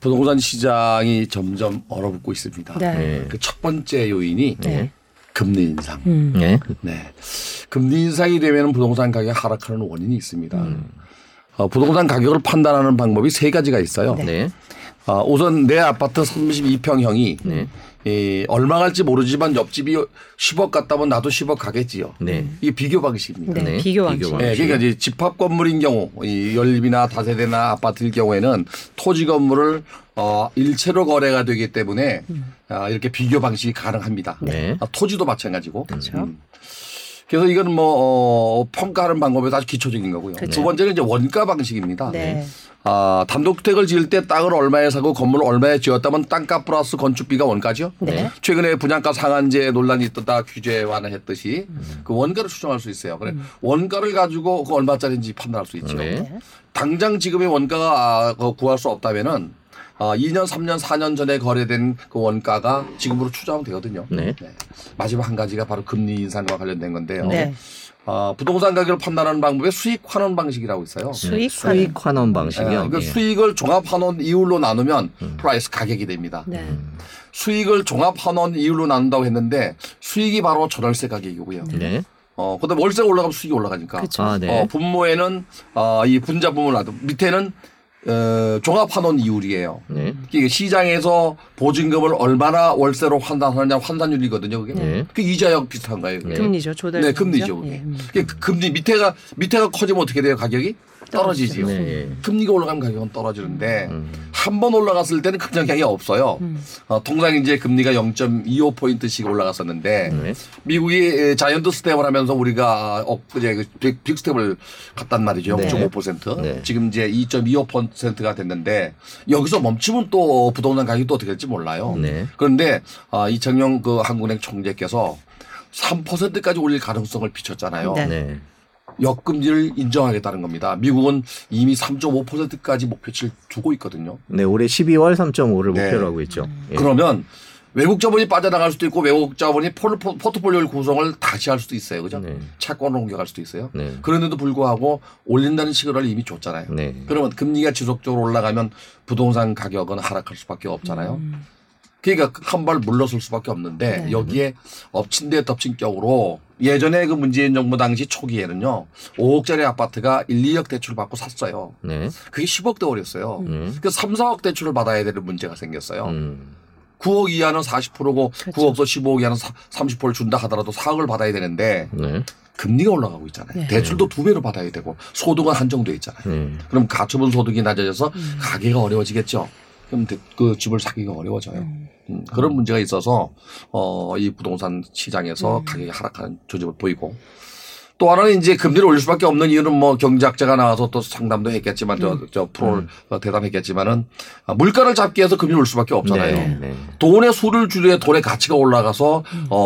부동산 시장이 점점 얼어붙고 있습니다. 네. 네. 그 첫 번째 요인이 네. 금리 인상. 네. 네. 금리 인상이 되면 부동산 가격이 하락하는 원인이 있습니다. 부동산 가격을 판단하는 방법이 세 가지가 있어요. 네. 우선 내 아파트 32평형이 네. 얼마 갈지 모르지만 옆집이 10억 갔다면 나도 10억 가겠지요. 네. 이게 비교 방식입니다. 네. 네. 비교 방식. 네. 그러니까 이제 집합 건물인 경우 이 연립이나 다세대나 아파트일 경우에는 토지 건물을 일체로 거래가 되기 때문에 이렇게 비교 방식이 가능합니다. 네. 토지도 마찬가지고. 그렇죠. 그래서 이건 뭐 평가하는 방법에서 아주 기초적인 거고요. 그렇죠. 두 번째는 이제 원가 방식입니다. 네. 단독주택을 지을 때 땅을 얼마에 사고 건물을 얼마에 지었다면 땅값 플러스 건축비가 원가죠. 네. 최근에 분양가 상한제 논란이 있었다 규제 완화했듯이 그 원가를 추정할 수 있어요. 그래 원가를 가지고 그 얼마짜리인지 판단할 수 있죠. 네. 당장 지금의 원가가 구할 수 없다면은 2년, 3년, 4년 전에 거래된 그 원가가 지금으로 추정하면 되거든요. 네. 네. 마지막 한 가지가 바로 금리 인상과 관련된 건데요. 네. 부동산 가격을 판단하는 방법에 수익 환원 방식이라고 있어요. 수익 환원 방식이요. 네. 그러니까 예. 수익을 종합 환원 이율로 나누면 프라이스 가격이 됩니다. 네. 수익을 종합 환원 이율로 나눈다고 했는데 수익이 바로 전월세 가격이고요. 네. 그다음 월세가 올라가면 수익이 올라가니까. 네. 분모에는 이 분자 분모를 놔도 밑에는 종합환원 이율이에요. 네. 이게 시장에서 보증금을 얼마나 월세로 환산하느냐 환산율이거든요. 그게 그 이자역 비슷한 거예요. 그게. 금리죠, 조달. 네, 금리죠. 네. 그게 금리 밑에가 커지면 어떻게 돼요? 가격이 떨어지지요. 네. 금리가 올라가면 가격은 떨어지는데 한 번 올라갔을 때는 긍정향이 없어요. 통상 이제 금리가 0.25포인트씩 올라갔었는데 미국이 자이언트 스텝을 하면서 우리가 이제 빅 스텝을 갔단 말이죠. 0.5%. 네. 지금 이제 2.25%가 됐는데 여기서 멈추면 또 부동산 가격이 또 어떻게 될지 몰라요. 네. 그런데 이창용 그 한국은행 총재께서 3%까지 올릴 가능성을 비쳤잖아요. 네. 역금리를 인정하겠다는 겁니다. 미국은 이미 3.5%까지 목표치를 두고 있거든요. 네, 올해 12월 3.5를 네. 목표로 하고 있죠. 예. 그러면 외국 자본이 빠져나갈 수도 있고 외국 자본이 포트폴리오 구성을 다시 할 수도 있어요. 그죠? 네. 채권을 옮겨갈 수도 있어요. 네. 그런데도 불구하고 올린다는 시그널을 이미 줬잖아요. 네. 그러면 금리가 지속적으로 올라가면 부동산 가격은 하락할 수밖에 없잖아요. 그러니까 한 발 물러설 수밖에 없는데 네. 여기에 엎친 데 덮친 격으로 예전에 그 문재인 정부 당시 초기에는요. 5억짜리 아파트가 1, 2억 대출을 받고 샀어요. 네. 그게 10억대 어렸어요. 그 3, 4억 대출을 받아야 되는 문제가 생겼어요. 9억 이하는 40%고 그렇죠. 9억에서 15억 이하는 30%를 준다 하더라도 4억을 받아야 되는데 네. 금리가 올라가고 있잖아요. 네. 대출도 두 배로 받아야 되고 소득은 한정돼 있잖아요. 그럼 가처분 소득이 낮아져서 가계가 어려워지겠죠. 그럼 그 집을 사기가 어려워져요. 그런 문제가 있어서 이 부동산 시장에서 가격이 하락하는 조짐을 보이고 또 하나는 이제 금리를 올릴 수밖에 없는 이유는 뭐 경제학자가 나와서 또 상담도 했겠지만 저 프로를 대담했겠지만은 물가를 잡기 위해서 금리를 올릴 수밖에 없잖아요. 네, 네. 돈의 수를 줄여 돈의 가치가 올라가서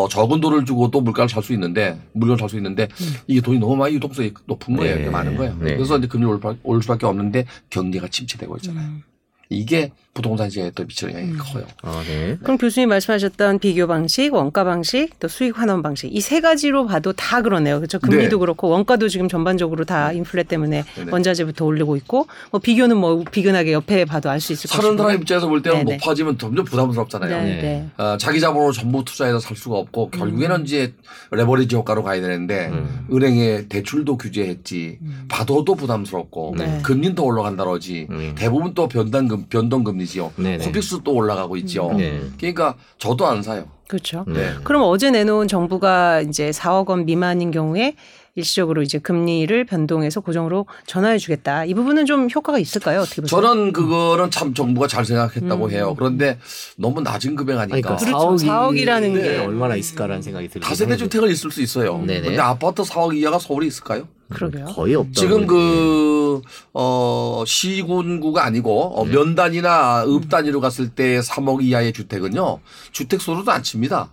적은 돈을 주고 또 물가를 살 수 있는데 물건을 살 수 있는데 이게 돈이 너무 많이 유동성이 높은 거예요. 네, 많은 거예요. 네. 그래서 이제 금리를 올릴 수밖에 없는데 경기가 침체되고 있잖아요. 이게 부동산 시장에 또 미치는 영향이 커요. 아, 네. 그럼 교수님 말씀하셨던 비교 방식, 원가 방식, 또 수익 환원 방식 이 세 가지로 봐도 다 그러네요. 그렇죠? 금리도 네. 그렇고 원가도 지금 전반적으로 다 인플레 때문에 네네. 원자재부터 올리고 있고 뭐 비교는 뭐 비근하게 옆에 봐도 알 수 있을 것 같아요. 사는 사람 입장에서 볼 때는 네네. 높아지면 점점 부담스럽잖아요. 네. 자기 자본으로 전부 투자해서 살 수가 없고 결국에는 이제 레버리지 효과로 가야 되는데 은행에 대출도 규제했지 받아도 부담스럽고 네. 금리는 더 올라간다 그러지 대부분 또 변동금리 코픽스도 올라가고 있죠. 그러니까 저도 안 사요. 그렇죠. 네. 그럼 어제 내놓은 정부가 이제 4억 원 미만인 경우에 일시적으로 이제 금리를 변동해서 고정으로 전환해 주겠다. 이 부분은 좀 효과가 있을까요? 어떻게 보세요? 저는 그거는 참 정부가 잘 생각했다고 해요. 그런데 너무 낮은 금액 아니까. 그러니까 4억이라는 게 얼마나 있을까라는 생각이 들어요. 다세대 주택은 있을 수 있어요. 그런데 아파트 4억 이하가 서울에 있을까요? 그러게요. 거의 없다. 지금 그 시군구가 아니고 면단이나 읍단위로 갔을 때 3억 이하의 주택은요. 주택 수로도 안 칩니다.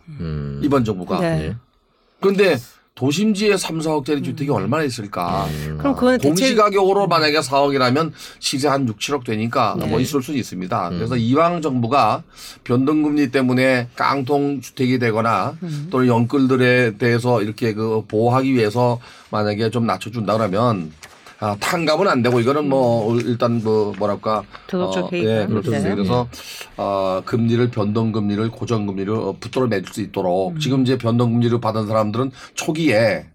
이번 정부가. 네. 그런데 도심지에 3, 4억짜리 주택이 얼마나 있을까? 그럼 그건 공시가격으로 만약에 4억이라면 시세 한 6, 7억 되니까 네. 뭐 있을 수는 있습니다. 그래서 이왕 정부가 변동금리 때문에 깡통 주택이 되거나 또는 영끌들에 대해서 이렇게 그 보호하기 위해서 만약에 좀 낮춰준다 그러면 아, 탕감은 안 되고 이거는 뭐 일단 뭐 뭐랄까 도덕적 개입 그렇죠. 그래서 금리를 변동금리를 고정금리를 붙들어 매줄 수 있도록 지금 이제 변동금리를 받은 사람들은 초기에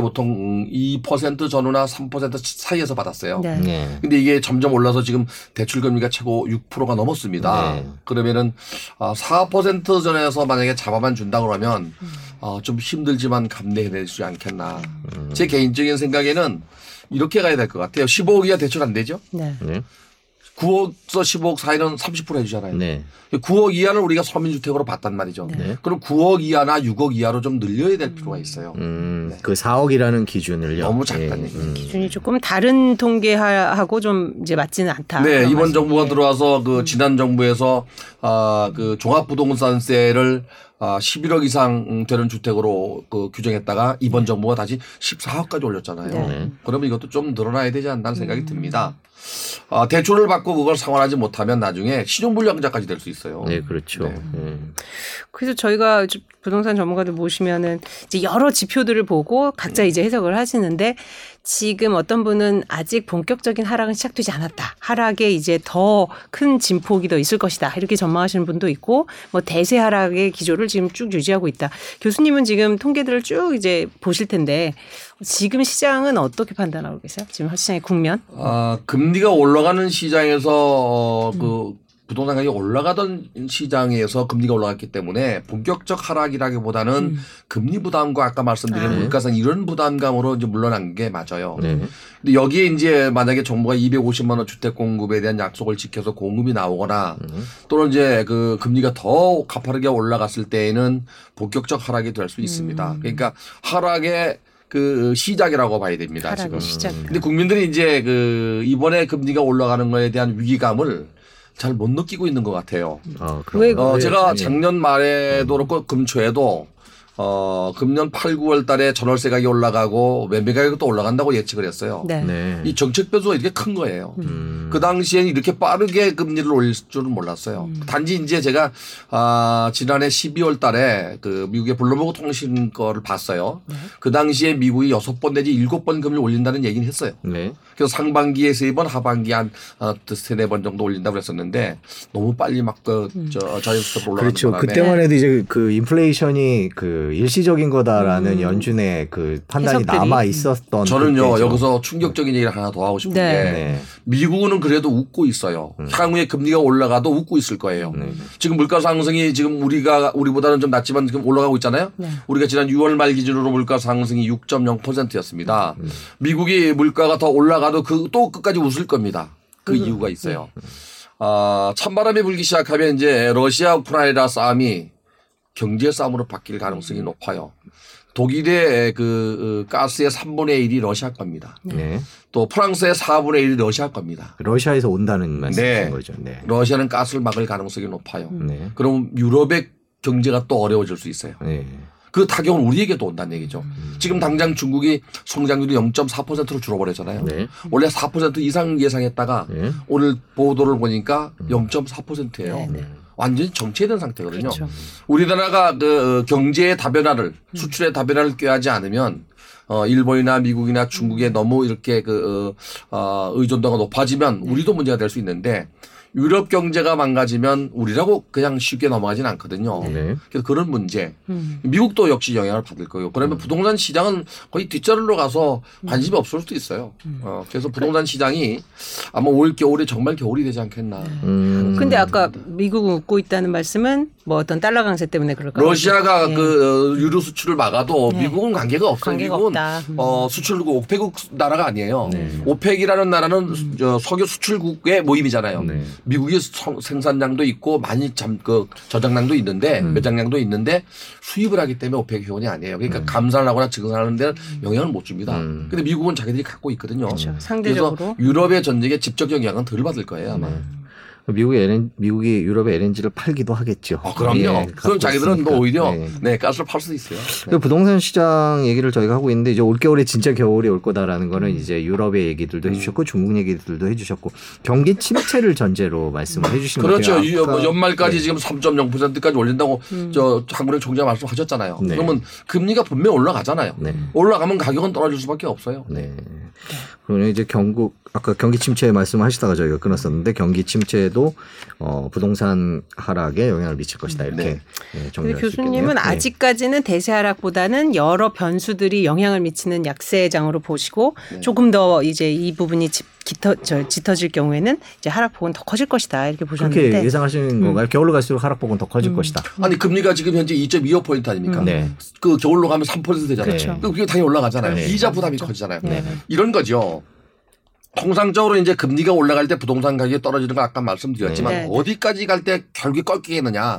보통 2% 전후나 3% 사이에서 받았어요. 네. 네. 근데 이게 점점 올라서 지금 대출 금리가 최고 6%가 넘었습니다. 네. 그러면은 4% 전에서 만약에 잡아만 준다 그러면 좀 힘들지만 감내해낼 수 않겠나. 제 개인적인 생각에는 이렇게 가야 될 것 같아요. 15억 이하 대출 안 되죠? 네. 네. 9억에서 15억 사이는 30% 해주잖아요. 네. 9억 이하를 우리가 서민주택으로 봤단 말이죠. 네. 그럼 9억 이하나 6억 이하로 좀 늘려야 될 필요가 있어요. 네. 그 4억이라는 기준을요. 너무 작다는 얘기죠. 기준이 조금 다른 통계하고 좀 이제 맞지는 않다. 네. 이번 말씀인데. 정부가 들어와서 그 지난 정부에서 그 종합부동산세를 11억 이상 되는 주택으로 그 규정했다가 이번 정부가 다시 14억까지 올렸잖아요. 네. 그러면 이것도 좀 늘어나야 되지 않나 생각이 듭니다. 대출을 받고 그걸 상환하지 못하면 나중에 신용불량자까지 될 수 있어요. 네, 그렇죠. 네. 그래서 저희가 부동산 전문가들 모시면은 이제 여러 지표들을 보고 각자 이제 해석을 하시는데 지금 어떤 분은 아직 본격적인 하락은 시작되지 않았다. 하락에 이제 더 큰 진폭이 더 있을 것이다. 이렇게 전망하시는 분도 있고 뭐 대세 하락의 기조를 지금 쭉 유지하고 있다. 교수님은 지금 통계들을 쭉 이제 보실 텐데 지금 시장은 어떻게 판단하고 계세요? 지금 시장의 국면? 금리가 올라가는 시장에서 부동산 가격이 올라가던 시장에서 금리가 올라갔기 때문에 본격적 하락이라기보다는 금리 부담과 아까 말씀드린 물가상 이런 부담감으로 이제 물러난 게 맞아요. 네. 근데 여기에 이제 만약에 정부가 250만 원 주택 공급에 대한 약속을 지켜서 공급이 나오거나 또는 이제 그 금리가 더 가파르게 올라갔을 때에는 본격적 하락이 될 수 있습니다. 그러니까 하락의 그 시작이라고 봐야 됩니다. 지금. 시작. 근데 국민들이 이제 그 이번에 금리가 올라가는 거에 대한 위기감을 잘 못 느끼고 있는 것 같아요. 제가 작년 말에도 그렇고 금초에도 금년 8, 9월 달에 전월세 가격이 올라가고 매매 가격도 올라간다고 예측을 했어요. 네. 네. 이 정책 변수가 이렇게 큰 거예요. 그 당시에는 이렇게 빠르게 금리를 올릴 줄은 몰랐어요. 단지 이제 제가 지난해 12월 달에 그 미국의 블룸버그 통신 거를 봤어요. 네. 그 당시에 미국이 6번 내지 7번 금리를 올린다는 얘기는 했어요. 네. 그래서 상반기에 3번, 하반기에 한 3-4번 정도 올린다고 그랬었는데 너무 빨리 막 자연스럽게 올라가는 그렇죠. 바람에 그때만 해도 이제 그 인플레이션이 일시적인 거다라는 연준의 그 판단이 해석들이. 남아 있었던 저는요 그때죠. 여기서 충격적인 얘기를 하나 더 하고 싶은 게 미국은 그래도 웃고 있어요. 향후에 금리가 올라가도 웃고 있을 거예요. 지금 물가 상승이 지금 우리보다는 좀 낮지만 지금 올라가고 있잖아요. 네. 우리가 지난 6월 말 기준으로 물가 상승이 6.0%였습니다. 미국이 물가가 더 올라가도 또 끝까지 웃을 겁니다. 그 이유가 있어요. 찬바람이 불기 시작하면 이제 러시아 우크라이나 싸움이 경제 싸움으로 바뀔 가능성이 높아요. 독일의 그 가스의 3분의 1이 러시아 겁니다. 네. 또 프랑스의 4분의 1이 러시아 겁니다. 러시아에서 온다는 말씀인 거죠. 네. 러시아는 가스를 막을 가능성이 높아요. 네. 그럼 유럽의 경제가 또 어려워질 수 있어요. 네. 그 타격은 우리에게도 온다는 얘기죠. 지금 당장 중국이 성장률이 0.4%로 줄어버렸잖아요. 네. 원래 4% 이상 예상했다가 오늘 보도를 보니까 0.4%예요. 네. 네. 완전히 정체된 상태거든요. 그렇죠. 우리나라가 그 경제의 다변화를 수출의 다변화를 꾀하지 않으면 일본이나 미국이나 중국에 너무 이렇게 그 의존도가 높아지면 우리도 문제가 될 수 있는데 유럽 경제가 망가지면 우리라고 그냥 쉽게 넘어가진 않거든요. 네. 그래서 그런 문제. 미국도 역시 영향을 받을 거예요. 그러면 부동산 시장은 거의 뒷자리로 가서 관심이 없을 수도 있어요. 그래서 부동산 시장이 아마 올 겨울에 정말 겨울이 되지 않겠나. 근데 아까 미국은 웃고 있다는 말씀은 뭐 어떤 달러 강세 때문에 그럴까요? 러시아가 그 유류 수출을 막아도 미국은 관계가 없어요. 미국은 수출국 오페국 나라가 아니에요. 네. 오펙이라는 나라는 석유 수출국의 모임이잖아요. 네. 미국이 생산량도 있고 많이 저장량도 있는데 매장량도 있는데 수입을 하기 때문에 오펙 회원이 아니에요. 그러니까 감산을 하거나 증산하는 데는 영향을 못 줍니다. 그런데 미국은 자기들이 갖고 있거든요. 그렇죠. 상대적으로. 그래서 유럽의 전쟁에 직접 영향은 덜 받을 거예요 아마. 미국이 유럽의 LNG를 팔기도 하겠죠. 그럼요. 예, 그럼 자기들은 뭐 오히려 가스를 팔 수도 있어요. 네. 부동산 시장 얘기를 저희가 하고 있는데 이제 올겨울에 진짜 겨울이 올 거다라는 거는 이제 유럽의 얘기들도 해주셨고 중국 얘기들도 해주셨고 경기 침체를 전제로 말씀을 해주신 거죠. 그렇죠. 연말까지 지금 3.0%까지 올린다고 한국은행 총재가 말씀하셨잖아요. 그러면 금리가 분명 올라가잖아요. 올라가면 가격은 떨어질 수밖에 없어요. 그러면 이제 아까 경기 침체 말씀하시다가 저희가 끊었었는데 경기 침체도 부동산 하락에 영향을 미칠 것이다 이렇게 정리할 수 있겠네요. 교수님은 아직까지는 대세 하락보다는 여러 변수들이 영향을 미치는 약세장으로 보시고 조금 더 이제 이 부분이 짙어질 경우에는 이제 하락폭은 더 커질 것이다 이렇게 보셨는데 그렇게 예상하시는 건가요? 겨울로 갈수록 하락폭은 더 커질 것이다. 아니 금리가 지금 현재 2.25% 아닙니까? 그 겨울로 가면 3%잖아요. 그렇죠. 그게 당연히 올라가잖아요. 이자 부담이 커지잖아요. 이런 거죠. 통상적으로 이제 금리가 올라갈 때 부동산 가격이 떨어지는 건 아까 말씀드렸지만 어디까지 갈 때 결국 꺾이겠느냐.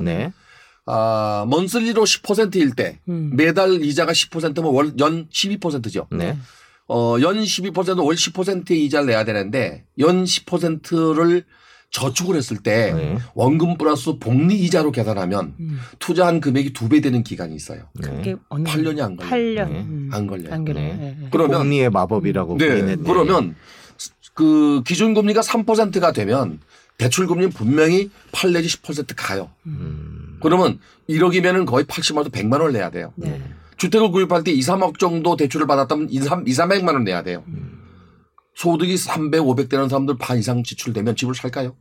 아, 먼슬리로 10%일 때 매달 이자가 10%면 연 12%죠. 연 12%는 월 10%의 이자를 내야 되는데 연 10%를 저축을 했을 때 원금 플러스 복리 이자로 계산하면 투자한 금액이 2배 되는 기간이 있어요. 그게 8년이 안 걸려요. 8년. 안 걸려요. 안 걸려요. 그러면 복리의 마법이라고 부르는 그러면 그 기준금리가 3%가 되면 대출금리는 분명히 8 내지 10% 가요. 그러면 1억이면 거의 80만 원에서 100만 원을 내야 돼요. 주택을 구입할 때 2, 3억 정도 대출을 받았다면 2, 300만 원 내야 돼요. 소득이 300, 500 되는 사람들 반 이상 지출되면 집을 살까요?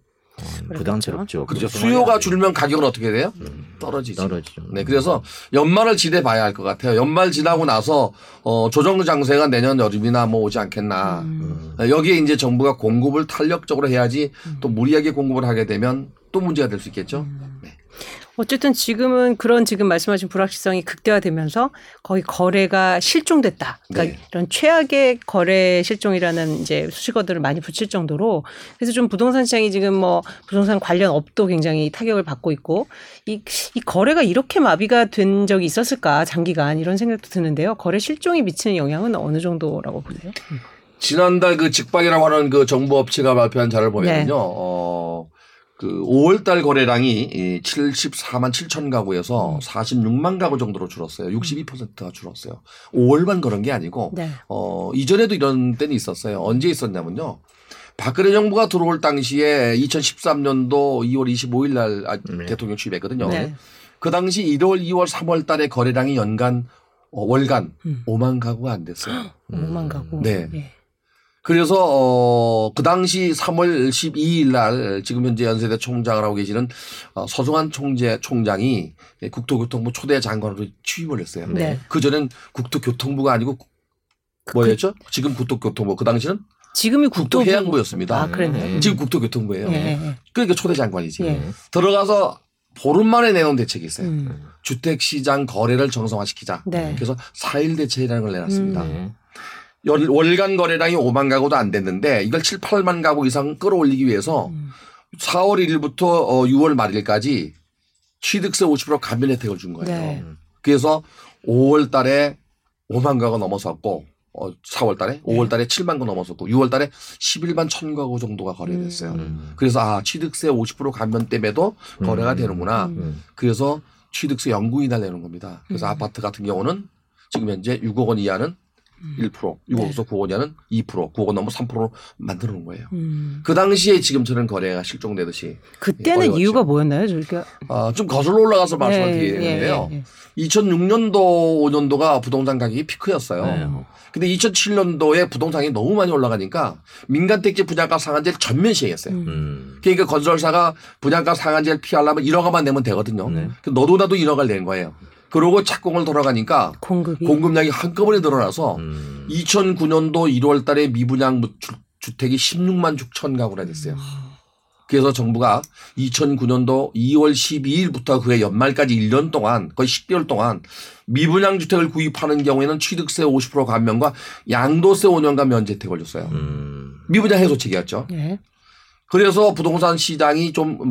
부담스럽죠. 그렇죠. 수요가 줄면 가격은 어떻게 돼요? 떨어지죠. 네, 그래서 연말을 지내봐야 할 것 같아요. 연말 지나고 나서 조정 장세가 내년 여름이나 뭐 오지 않겠나. 여기에 이제 정부가 공급을 탄력적으로 해야지 또 무리하게 공급을 하게 되면 또 문제가 될 수 있겠죠. 어쨌든 지금은 그런 지금 말씀하신 불확실성이 극대화되면서 거의 거래가 실종됐다. 그러니까 이런 최악의 거래 실종이라는 이제 수식어들을 많이 붙일 정도로 그래서 좀 부동산 시장이 지금 뭐 부동산 관련 업도 굉장히 타격을 받고 있고 이 거래가 이렇게 마비가 된 적이 있었을까 장기간 이런 생각도 드는데요. 거래 실종이 미치는 영향은 어느 정도라고 보세요? 지난달 그 직방이라고 하는 그 정부 업체가 발표한 자료를 보면요. 그 5월달 거래량이 74만 7천 가구에서 46만 가구 정도로 줄었어요. 62%가 줄었어요. 5월만 그런 게 아니고 이전에도 이런 때는 있었어요. 언제 있었냐면요. 박근혜 정부가 들어올 당시에 2013년도 2월 25일 날 대통령 취임했거든요. 그 당시 1월, 2월, 3월 달에 거래량이 월간 5만 가구가 안 됐어요. 5만 가구. 네. 예. 그래서 그 당시 3월 12일 날 지금 현재 연세대 총장을 하고 계시는 서승환 총장이 국토교통부 초대 장관으로 취임을 했어요. 그전엔 국토교통부가 아니고 뭐였죠? 지금 국토교통부. 그 당시는? 지금이 국토해양부였습니다. 아, 그러네. 지금 국토교통부예요. 그러니까 초대 장관이지. 들어가서 보름 만에 내놓은 대책이 있어요. 주택시장 거래를 정상화시키자. 그래서 4.1 대책이라는 걸 내놨습니다. 월간 거래량이 5만 가구도 안 됐는데 이걸 7, 8만 가구 이상 끌어올리기 위해서 4월 1일부터 6월 말일까지 취득세 50% 감면 혜택을 준 거예요. 그래서 5월 달에 5만 가구 넘어섰고 4월 달에 5월 달에 7만 가구 넘어섰고 6월 달에 11만 1천 가구 정도가 거래됐어요. 그래서 취득세 50% 감면 때문에도 거래가 되는구나. 그래서 취득세 영구인하를 내는 겁니다. 그래서 아파트 같은 경우는 지금 현재 6억 원 이하는 1%, 6억에서 9억 원이냐는 2%, 9억 원 넘어 3%로 만들어 놓은 거예요. 그 당시에 지금처럼 거래가 실종되듯이. 그때는 어려웠죠. 이유가 뭐였나요? 저희가? 좀 거슬러 올라가서 말씀을 드리는데요. 2006년도, 5년도가 부동산 가격이 피크였어요. 그런데 2007년도에 부동산이 너무 많이 올라가니까 민간택지 분양가 상한제를 전면 시행했어요. 그러니까 건설사가 분양가 상한제를 피하려면 1억 원만 내면 되거든요. 너도 나도 1억 원을 낸 거예요. 그러고 착공을 돌아가니까 공급량이 한꺼번에 늘어나서 2009년도 1월 달에 미분양 주택이 16만 6천 가구나 됐어요. 그래서 정부가 2009년도 2월 12일부터 그해 연말까지 1년 동안 거의 10개월 동안 미분양 주택을 구입하는 경우에는 취득세 50% 감면과 양도세 5년간 면제 혜택을 줬어요. 미분양 해소책이었죠. 그래서 부동산 시장이 좀,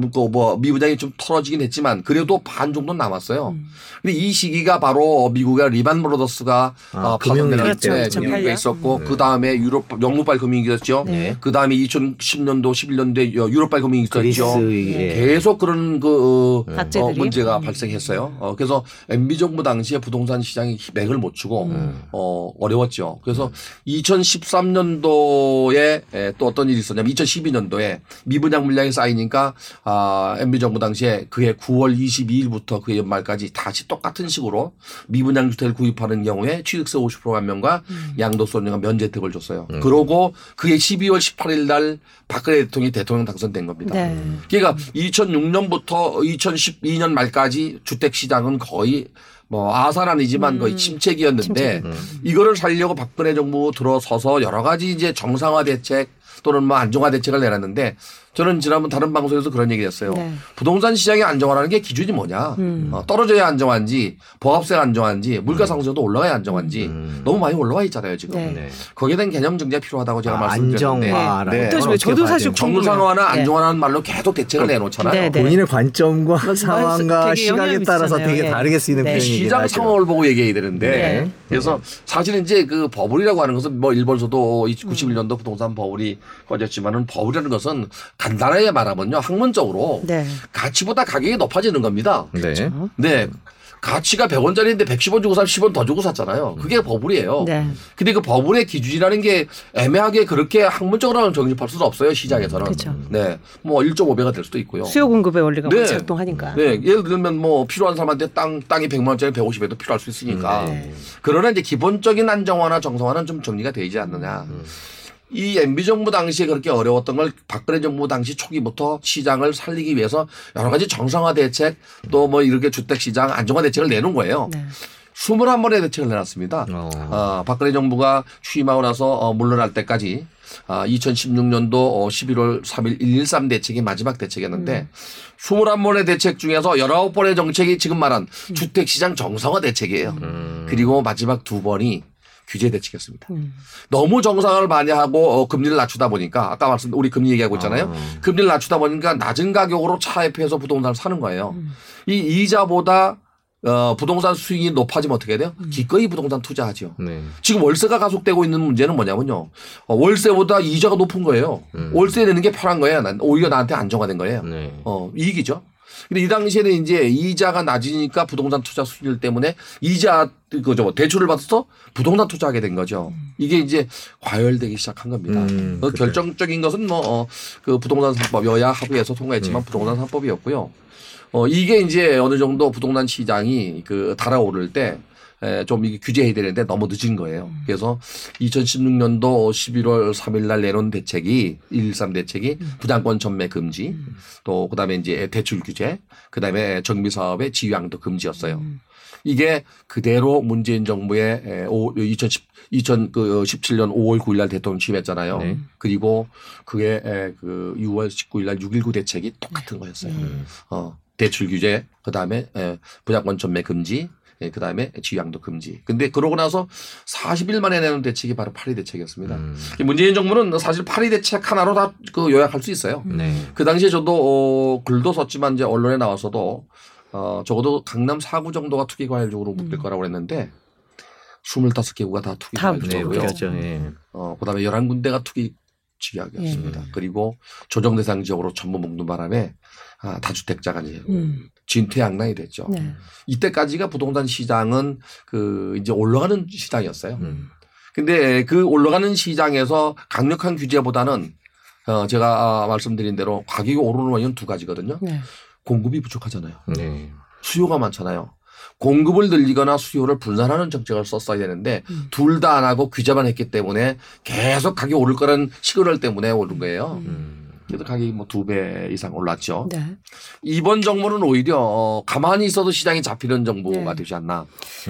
미분양이 좀 털어지긴 했지만 그래도 반 정도는 남았어요. 근데 이 시기가 바로 미국의 리만 브로더스가 파동되는 때가 있었고 그 다음에 영국발 금융위기 있었죠. 그 다음에 2010년도, 11년도에 유럽발 금융위기 있었죠. 계속 그런 문제가 발생했어요. 그래서 MB 정부 당시에 부동산 시장이 맥을 못 추고 어려웠죠. 그래서 2013년도에 또 어떤 일이 있었냐면 2012년도에 미분양 물량이 쌓이니까 MB정부 당시에 그해 9월 22일부터 그 연말까지 다시 똑같은 식으로 미분양 주택을 구입하는 경우에 취득세 50% 감면과 양도소득세가 면제 혜택을 줬어요. 그러고 그해 12월 18일 날 박근혜 대통령이 대통령 당선된 겁니다. 네. 그러니까 2006년부터 2012년 말까지 주택시장은 거의 뭐 아산 아니지만 거의 침체기였는데 이거를 살려고 박근혜 정부 들어서서 여러 가지 이제 정상화 대책 또는 뭐 안정화 대책을 내놨는데 저는 지난번 다른 방송에서 그런 얘기를 했어요. 네. 부동산 시장의 안정화라는 게 기준이 뭐냐. 떨어져야 안정한지 보합세가 안정한지 물가 상승도 올라가야 안정한지 너무 많이 올라와 있잖아요 지금. 네. 네. 거기에 대한 개념 정리가 필요하다고 제가 말씀드렸는데 안정화라는 네. 네. 저도 사실 정상화나 안정화라는 네. 말로 계속 대책을 내놓잖아요. 네. 네. 본인의 관점과 상황과 시각에 따라서 있잖아요. 되게 다르게 쓰이는 네. 표현이긴 시장 하죠. 상황을 보고 얘기해야 되는데 네. 그래서 사실은 이제 그 버블이라고 하는 것은 뭐 일본서도 91년도 부동산 버블이 꺼졌지만은 버블이라는 것은 간단하게 말하면요. 학문적으로 네. 가치보다 가격이 높아지는 겁니다. 네. 그렇죠? 네. 가치가 100원짜리인데 110원 주고 사면 10원 더 주고 샀잖아요. 그게 버블이에요. 네. 근데 그 버블의 기준이라는 게 애매하게 그렇게 학문적으로는 정립할 수는 없어요. 시장에서는. 그렇죠. 네. 뭐 1.5배가 될 수도 있고요. 수요 공급의 원리가 네. 작동하니까. 네. 예를 들면 뭐 필요한 사람한테 땅이 100만 원짜리 150에도 필요할 수 있으니까. 네. 그러나 이제 기본적인 안정화나 정상화는 좀 정리가 되지 않느냐. 이 MB정부 당시에 그렇게 어려웠던 걸 박근혜 정부 당시 초기부터 시장을 살리기 위해서 여러 가지 정상화 대책 또 뭐 이렇게 주택시장 안정화 대책을 내놓은 거예요. 네. 21번의 대책을 내놨습니다. 박근혜 정부가 취임하고 나서 물러날 때까지 2016년도 11월 3일 113 대책이 마지막 대책이었는데 21번의 대책 중에서 19번의 정책이 지금 말한 주택시장 정상화 대책이에요. 그리고 마지막 두 번이 규제 대책이었습니다. 너무 정상화를 많이 하고 금리를 낮추다 보니까 아까 말씀 우리 금리 얘기하고 있잖아요. 금리를 낮추다 보니까 낮은 가격으로 차입해서 부동산을 사는 거예요. 이 이자보다 부동산 수익이 높아지면 어떻게 해야 돼요? 기꺼이 부동산 투자하죠. 네. 지금 월세가 가속되고 있는 문제는 뭐냐면요. 월세보다 이자가 높은 거예요. 월세 내는 게 편한 거예요. 오히려 나한테 안정화된 거예요. 네. 이익이죠. 근데 이 당시에는 이제 이자가 낮으니까 부동산 투자 수익률 때문에 그죠. 대출을 받아서 부동산 투자하게 된 거죠. 이게 이제 과열되기 시작한 겁니다. 결정적인 것은 그 부동산 3법 여야 합의해서 통과했지만 부동산 3법이었고요. 이게 이제 어느 정도 부동산 시장이 그 달아오를 때 좀 규제해야 되는데 너무 늦은 거예요. 그래서 2016년도 11월 3일 날 내놓은 대책이 113 대책이 부당권 전매 금지 또 그다음에 이제 대출 규제 그다음에 정비 사업의 지위양도 금지였어요. 이게 그대로 문재인 정부의 2017년 5월 9일 날 대통령 취임했잖아요. 네. 그리고 그게 그 6월 19일 날 6.19 대책이 똑같은 거였어요. 대출 규제 그다음에 부당권 전매 금지 예, 그 다음에 지위양도 금지. 근데 그러고 나서 40일 만에 내놓은 대책이 바로 8.2 대책이었습니다. 문재인 정부는 사실 8.2 대책 하나로 다 그 요약할 수 있어요. 네. 그 당시에 저도 글도 썼지만 이제 언론에 나와서도 적어도 강남 4구 정도가 투기 과열적으로 묶일 거라고 그랬는데 25개구가 다 투기 과열적이고요. 네. 그 다음에 11군데가 투기 지역이었습니다. 예. 그리고 조정 대상 지역으로 전부 묶는 바람에 다주택자가 이제 진퇴양난이 됐죠. 네. 이때까지가 부동산 시장은 그 이제 올라가는 시장이었어요. 근데 그 올라가는 시장에서 강력한 규제보다는 제가 말씀드린 대로 가격이 오르는 원인은 두 가지거든요. 네. 공급이 부족하잖아요. 네. 수요가 많잖아요. 공급을 늘리거나 수요를 분산하는 정책을 썼어야 되는데 둘 다 안 하고 규제만 했기 때문에 계속 가격이 오를 거라는 시그널 때문에 오른 거예요. 그래서 가격이 뭐 2배 이상 올랐죠. 네. 이번 정부는 오히려 가만히 있어도 시장이 잡히는 정부가 네. 되지 않나.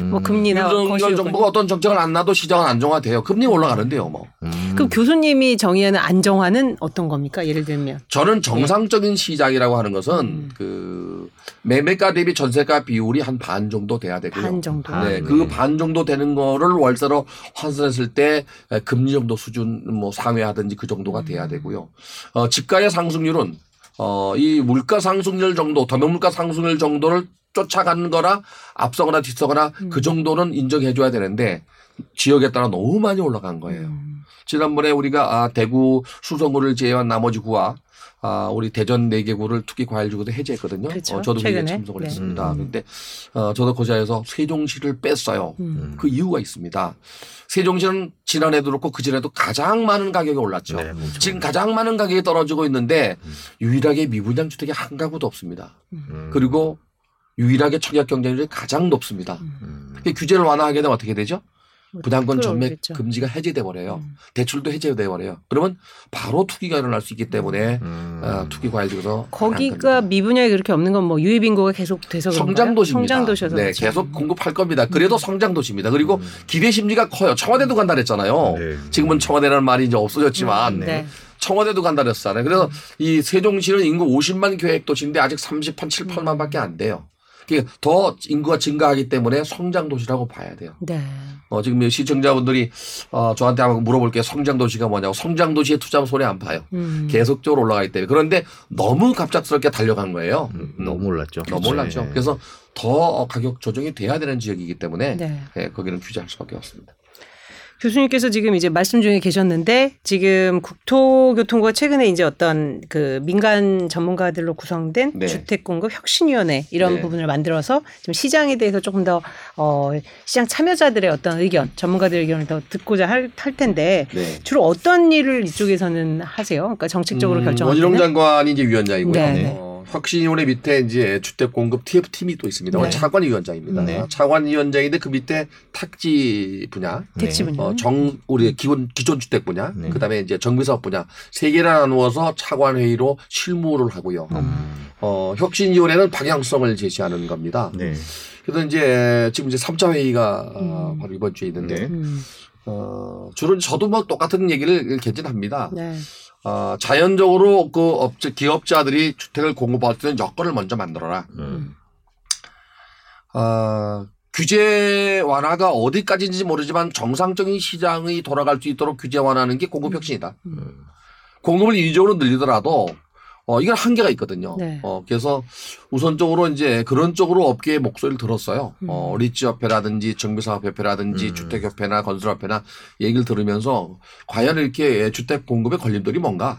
뭐 금리나 윤석열 정부가 어떤 정책을 안 놔도 시장은 안정화돼요. 금리 올라가는데요. 뭐. 그럼 교수님이 정의하는 안정화는 어떤 겁니까? 예를 들면. 저는 정상적인 네. 시장이라고 하는 것은 그 매매가 대비 전세가 비율이 한 반 정도 돼야 되고요. 반 정도. 네. 그 반 정도 되는 거를 월세로 환산했을 때 금리 정도 수준 뭐 상회하든지 그 정도가 돼야 되고요. 집가의 상승률은 이 물가 상승률 정도 더매물가 상승률 정도를 쫓아가는 거나 앞서거나 뒤서거나 그 정도는 인정해 줘야 되는데 지역에 따라 너무 많이 올라간 거예요. 지난번에 우리가 대구 수성구를 제외한 나머지 구와 우리 대전 4개 구를 투기 과일주구도 해제했거든요. 그렇죠. 저도 거기에 참석을 했습니다. 그런데 저도 거기에서 세종시를 뺐어요. 그 이유가 있습니다. 세종시는 지난해도 그렇고 그 전에도 가장 많은 가격이 올랐죠. 네, 지금 가장 많은 가격이 떨어지고 있는데 유일하게 미분양 주택이 한 가구도 없습니다. 그리고 유일하게 청약 경쟁률이 가장 높습니다. 규제를 완화하게 되면 어떻게 되죠? 부담권 전매 금지가 해제돼 버려요. 대출도 해제돼 버려요. 그러면 바로 투기가 일어날 수 있기 때문에 투기 과일주에서 거기가 미분양이 그렇게 없는 건 뭐 유입인구가 계속 돼서 성장도시입니다. 성장도시여서 네, 계속 공급할 겁니다. 그래도 성장도시입니다. 그리고 기대 심리가 커요. 청와대도 간다 그랬잖아요. 네. 지금은 청와대라는 말이 이제 없어졌지만 네. 청와대도 간다 그랬잖아요. 그래서 이 세종시는 인구 50만 계획 도시인데 아직 38만밖에 안 돼요. 더 인구가 증가하기 때문에 성장도시라고 봐야 돼요. 네. 지금 시청자분들이 저한테 한번 물어볼 게 성장도시가 뭐냐고. 성장도시에 투자하면 손해 안 봐요. 계속적으로 올라가기 때문에. 그런데 너무 갑작스럽게 달려간 거예요. 너무 올랐죠. 너무 올랐죠. 네. 그래서 더 가격 조정이 돼야 되는 지역이기 때문에 네. 네, 거기는 규제할 수밖에 없습니다. 교수님께서 지금 이제 말씀 중에 계셨는데 지금 국토교통부가 최근에 이제 어떤 그 민간 전문가들로 구성된 네. 주택공급 혁신위원회 이런 네. 부분을 만들어서 지금 시장에 대해서 조금 더 시장 참여자들의 어떤 의견, 전문가들의 의견을 더 듣고자 할 텐데 네. 주로 어떤 일을 이쪽에서는 하세요? 그러니까 정책적으로 결정하는. 원희룡 장관이 이제 위원장이고요. 네. 혁신위원회 밑에 이제 주택공급 TF팀이 또 있습니다. 네. 차관위원장입니다. 네. 차관위원장인데 그 밑에 택지 분야, 택지 분야, 우리 기존 주택 분야, 네. 그다음에 이제 정비사업 분야 3개나 나누어서 차관회의로 실무를 하고요. 혁신위원회는 방향성을 제시하는 겁니다. 네. 그래서 이제 지금 이제 3차 회의가 바로 이번 주에 있는데 주로 저도 뭐 똑같은 얘기를 개진합니다. 네. 자연적으로 그 기업자들이 주택을 공급할 때는 여건을 먼저 만들어라. 규제 완화가 어디까지인지 모르지만 정상적인 시장이 돌아갈 수 있도록 규제 완화하는 게 공급 혁신이다. 공급을 인위적으로 늘리더라도 이건 한계가 있거든요. 네. 그래서 우선적으로 이제 그런 쪽으로 업계의 목소리를 들었어요. 리츠협회라든지 정비사업협회라든지 주택협회나 건설협회나 얘기를 들으면서 과연 이렇게 주택 공급의 걸림돌이 뭔가.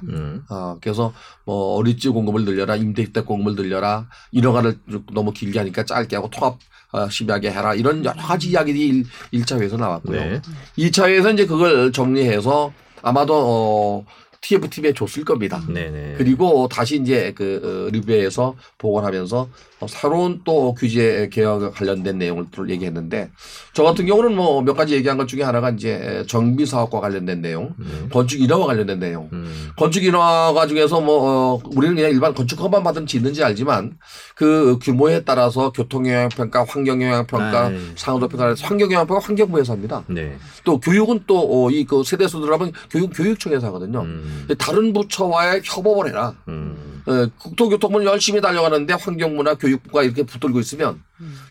그래서 뭐 리츠 공급을 늘려라, 임대주택 공급을 늘려라, 인허가를 너무 길게 하니까 짧게 하고 통합 심하게 해라 이런 여러 가지 이야기들이 1차 회에서 나왔고요. 네. 2차 회에서 이제 그걸 정리해서 아마도 TF팀에 줬을 겁니다. 네네. 그리고 다시 이제 그 리뷰에서 보완하면서 새로운 또 규제 개혁 관련된 내용을 또 얘기했는데 저 같은 경우는 뭐 몇 가지 얘기한 것 중에 하나가 이제 정비 사업과 관련된 내용, 건축 인허와 관련된 내용. 건축 인허가 중에서 뭐 우리는 그냥 일반 건축 허가만 받으면 짓는지 알지만 그 규모에 따라서 교통 영향 평가, 환경 영향 평가, 상호도 평가, 환경 영향 평가 환경부에서 합니다. 네. 또 교육은 또 이 그 세대수들 하면 교육청에서 하거든요. 다른 부처와의 협업을 해라. 국토교통부는 열심히 달려가는데 환경부나 교육부가 이렇게 붙들고 있으면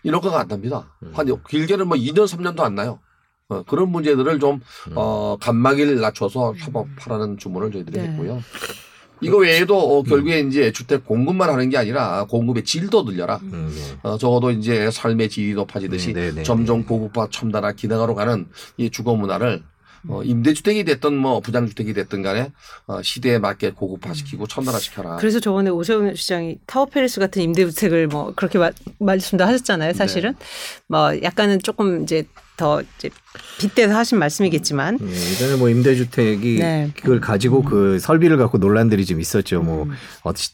인허가가 안 납니다. 길게는 뭐 2년, 3년도 안 나요. 그런 문제들을 좀 갓막이를 낮춰서 협업하라는 주문을 저희들이 네. 했고요. 이거 외에도 결국에 이제 주택 공급만 하는 게 아니라 공급의 질도 늘려라. 적어도 이제 삶의 질이 높아지듯이 네, 네, 네, 점점 고급화 첨단화 기능화로 가는 이 주거 문화를 임대주택이 됐든 뭐 부장주택이 됐든 간에 시대에 맞게 고급화시키고 첨단화시켜라. 그래서 저번에 오세훈 시장이 타워팰리스 같은 임대주택을 뭐 그렇게 말씀도 하셨잖아요. 사실은 네. 뭐 약간은 조금 이제 더 이제 빗대서 하신 말씀이겠지만 예전에 뭐 임대주택이 네. 그걸 가지고 그 설비를 갖고 논란들이 좀 있었죠. 뭐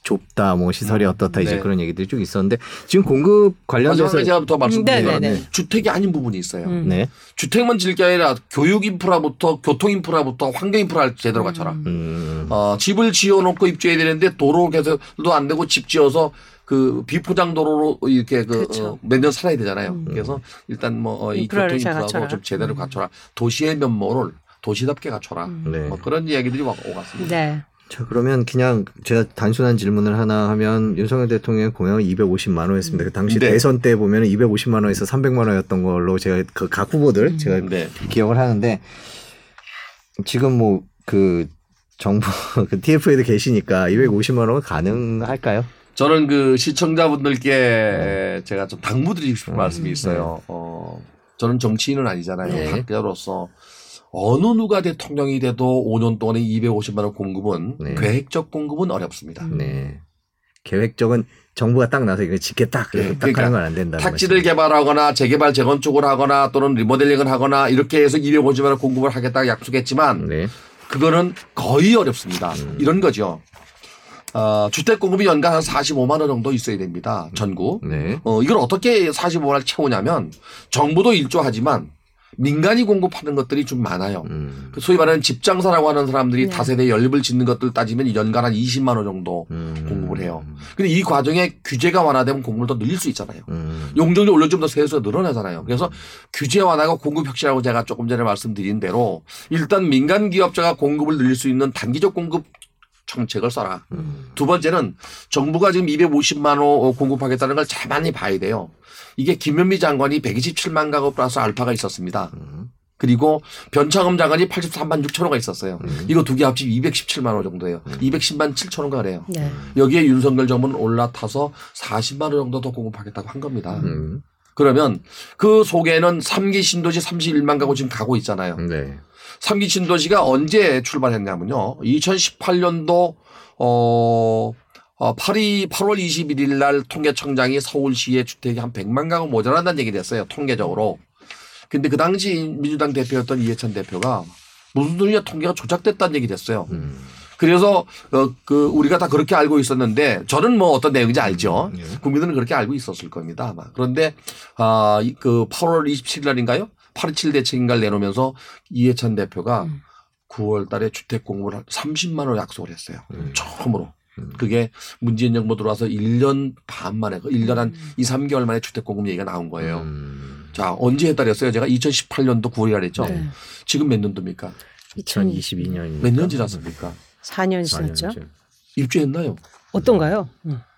좁다, 뭐 시설이 어떻다 네. 이제 그런 얘기들이 쭉 있었는데 지금 공급 관련해서 제가 더 말씀드리면 주택이 아닌 부분이 있어요. 네. 주택만 질 게 아니라 교육 인프라부터 교통 인프라부터 환경 인프라를 제대로 갖춰라. 집을 지어놓고 입주해야 되는데 도로 개설도 안 되고 집 지어서 그 비포장 도로로 이렇게 그 몇 년 살아야 되잖아요. 그래서 일단 뭐 이 교통 인프라도 좀 제대로 갖춰라. 도시의 면모를 도시답게 갖춰라. 뭐 그런 이야기들이 오갔습니다. 네. 자 그러면 그냥 제가 단순한 질문을 하나 하면 윤석열 대통령의 공약은 250만 원 했습니다. 그 당시 네. 대선 때 보면 250만 원에서 300만 원이었던 걸로 제가 그 각 후보들 제가 네. 기억을 하는데 지금 뭐 그 정부 그 TF에도 계시니까 250만 원 가능할까요? 저는 그 시청자분들께 제가 좀 당부드리고 싶은 말씀이 있어요. 저는 정치인은 아니잖아요. 학자로서 어느 누가 대통령이 돼도 5년 동안의 250만 원 공급은 네. 계획적 공급은 어렵습니다. 네. 계획적은 정부가 딱 나서 이거 짓겠다. 그래서 네. 그러니까 딱 하는 건 안 된다. 택지를 말씀이에요. 개발하거나 재개발 재건축을 하거나 또는 리모델링을 하거나 이렇게 해서 250만 원 공급을 하겠다고 약속했지만 네. 그거는 거의 어렵습니다. 이런 거죠. 주택 공급이 연간 한 45만 원 정도 있어야 됩니다. 전국. 네. 이걸 어떻게 45만을 채우냐면 정부도 일조하지만 민간이 공급하는 것들이 좀 많아요. 소위 말하는 집장사라고 하는 사람들이 네. 다세대 연립을 짓는 것들 따지면 연간 한 20만 원 정도 공급을 해요. 그런데 이 과정에 규제가 완화되면 공급을 더 늘릴 수 있잖아요. 용적률 올려주면 더 세수가 늘어나잖아요. 그래서 규제 완화가 공급 혁신이라고 제가 조금 전에 말씀드린 대로 일단 민간 기업자가 공급을 늘릴 수 있는 단기적 공급 정책을 써라. 두 번째는 정부가 지금 250만 호 공급하겠다는 걸 잘 많이 봐야 돼요. 이게 김현미 장관이 127만 가구 플러스 알파가 있었습니다. 그리고 변창흠 장관이 83만 6천 호가 있었어요. 이거 두 개 합치 217만 호 정도예요. 210만 7천 호가 그래요. 네. 여기에 윤석열 정부는 올라타서 40만 호 정도 더 공급하겠다고 한 겁니다. 그러면 그 속에는 3기 신도시 31만 가구 지금 가고 있잖아요. 네. 3기 신도시가 언제 출발했냐면요. 2018년도 8월 21일 날 통계청장이 서울시의 주택이 한 100만 가구 모자란다는 얘기가 됐어요. 통계적으로. 그런데 그 당시 민주당 대표였던 이해찬 대표가 무슨 소리냐 통계가 조작됐다는 얘기가 됐어요. 그래서 우리가 다 그렇게 알고 있었는데 저는 뭐 어떤 내용인지 알죠. 국민들은 그렇게 알고 있었을 겁니다. 아마. 그런데 8월 27일 날인가요? 8.27 대책인가를 내놓으면서 이해찬 대표가 9월 달에 주택 공급을 30만 원 약속을 했어요. 처음으로. 그게 문재인 정부 들어와서 1년 반 만에 1년 한 2, 3개월 만에 주택 공급 얘기가 나온 거예요. 자 언제 했다랬어요? 제가 2018년도 9월이라 했죠. 네. 지금 몇 년도입니까? 2022년입니다. 몇 년 지났습니까? 4년 지났죠. 입주했나요? 어떤가요?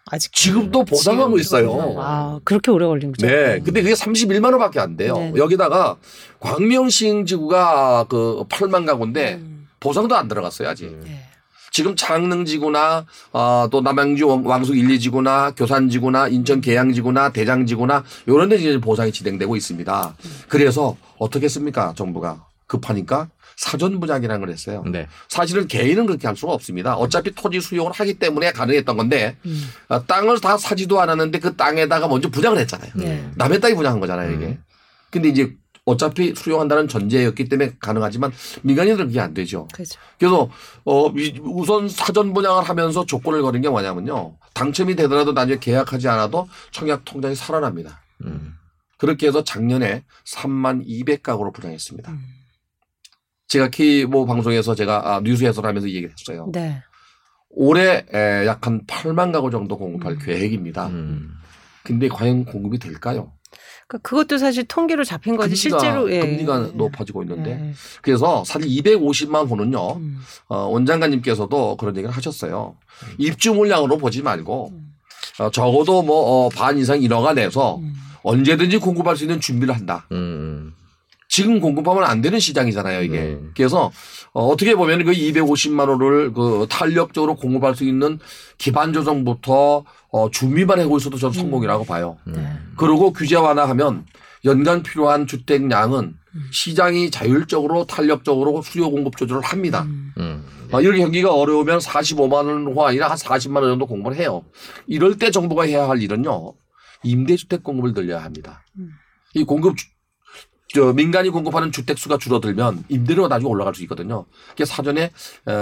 아직 지금도 보상하고 있어요. 아, 그렇게 오래 걸린 거죠. 네. 근데 그게 31만 원밖에 안 돼요. 네네. 여기다가 광명시흥지구가 그 8만 가구인데 보상도 안 들어갔어요, 아직. 네. 지금 창릉지구나 또 남양주 왕숙 1, 2지구나 교산지구나 인천 계양지구나 대장지구나 이런 데 지금 보상이 진행되고 있습니다. 그래서 어떻게 했습니까? 정부가 급하니까. 사전부작이라는 걸 했어요. 네. 사실은 개인은 그렇게 할 수가 없습니다. 어차피 토지 수용을 하기 때문에 가능했던 건데 땅을 다 사지도 않았는데 그 땅에다가 먼저 부작을 했잖아요. 네. 남의 땅이 부작한 거잖아요. 이게. 근데 이제 어차피 수용한다는 전제였기 때문에 가능하지만 민간인들은 그게 안 되죠. 그렇죠. 그래서 우선 사전 분양을 하면서 조건을 거는 게 뭐냐면요. 당첨이 되더라도 나중에 계약하지 않아도 청약 통장이 살아납니다. 그렇게 해서 작년에 3만 200가구로 분양했습니다. 제가 K모 방송에서 제가 뉴스 해설하면서 이 얘기를 했어요. 네. 올해 약 한 8만 가구 정도 공급할 계획입니다. 근데 과연 공급이 될까요? 그러니까 그것도 사실 통계로 잡힌 거지 실제로. 금리가 높아지고 있는데. 그래서 사실 250만 호는요. 원장관님께서도 그런 얘기를 하셨어요. 입주 물량으로 보지 말고 적어도 뭐 반 이상 인허가 내서 언제든지 공급할 수 있는 준비를 한다. 지금 공급하면 안 되는 시장이잖아요, 이게. 그래서 어떻게 보면 그 250만 호를 그 탄력적으로 공급할 수 있는 기반 조성부터 준비만 하고 있어도 저는 성공이라고 봐요. 그리고 규제 완화하면 연간 필요한 주택량은 시장이 자율적으로 탄력적으로 수요 공급 조절을 합니다. 이런 경기가 어려우면 45만 원호 아니라 한 40만 원 정도 공급을 해요. 이럴 때 정부가 해야 할 일은요, 임대주택 공급을 늘려야 합니다. 이 공급 민간이 공급하는 주택 수가 줄어들면 임대료가 나중에 올라갈 수 있거든요. 그러니까 사전에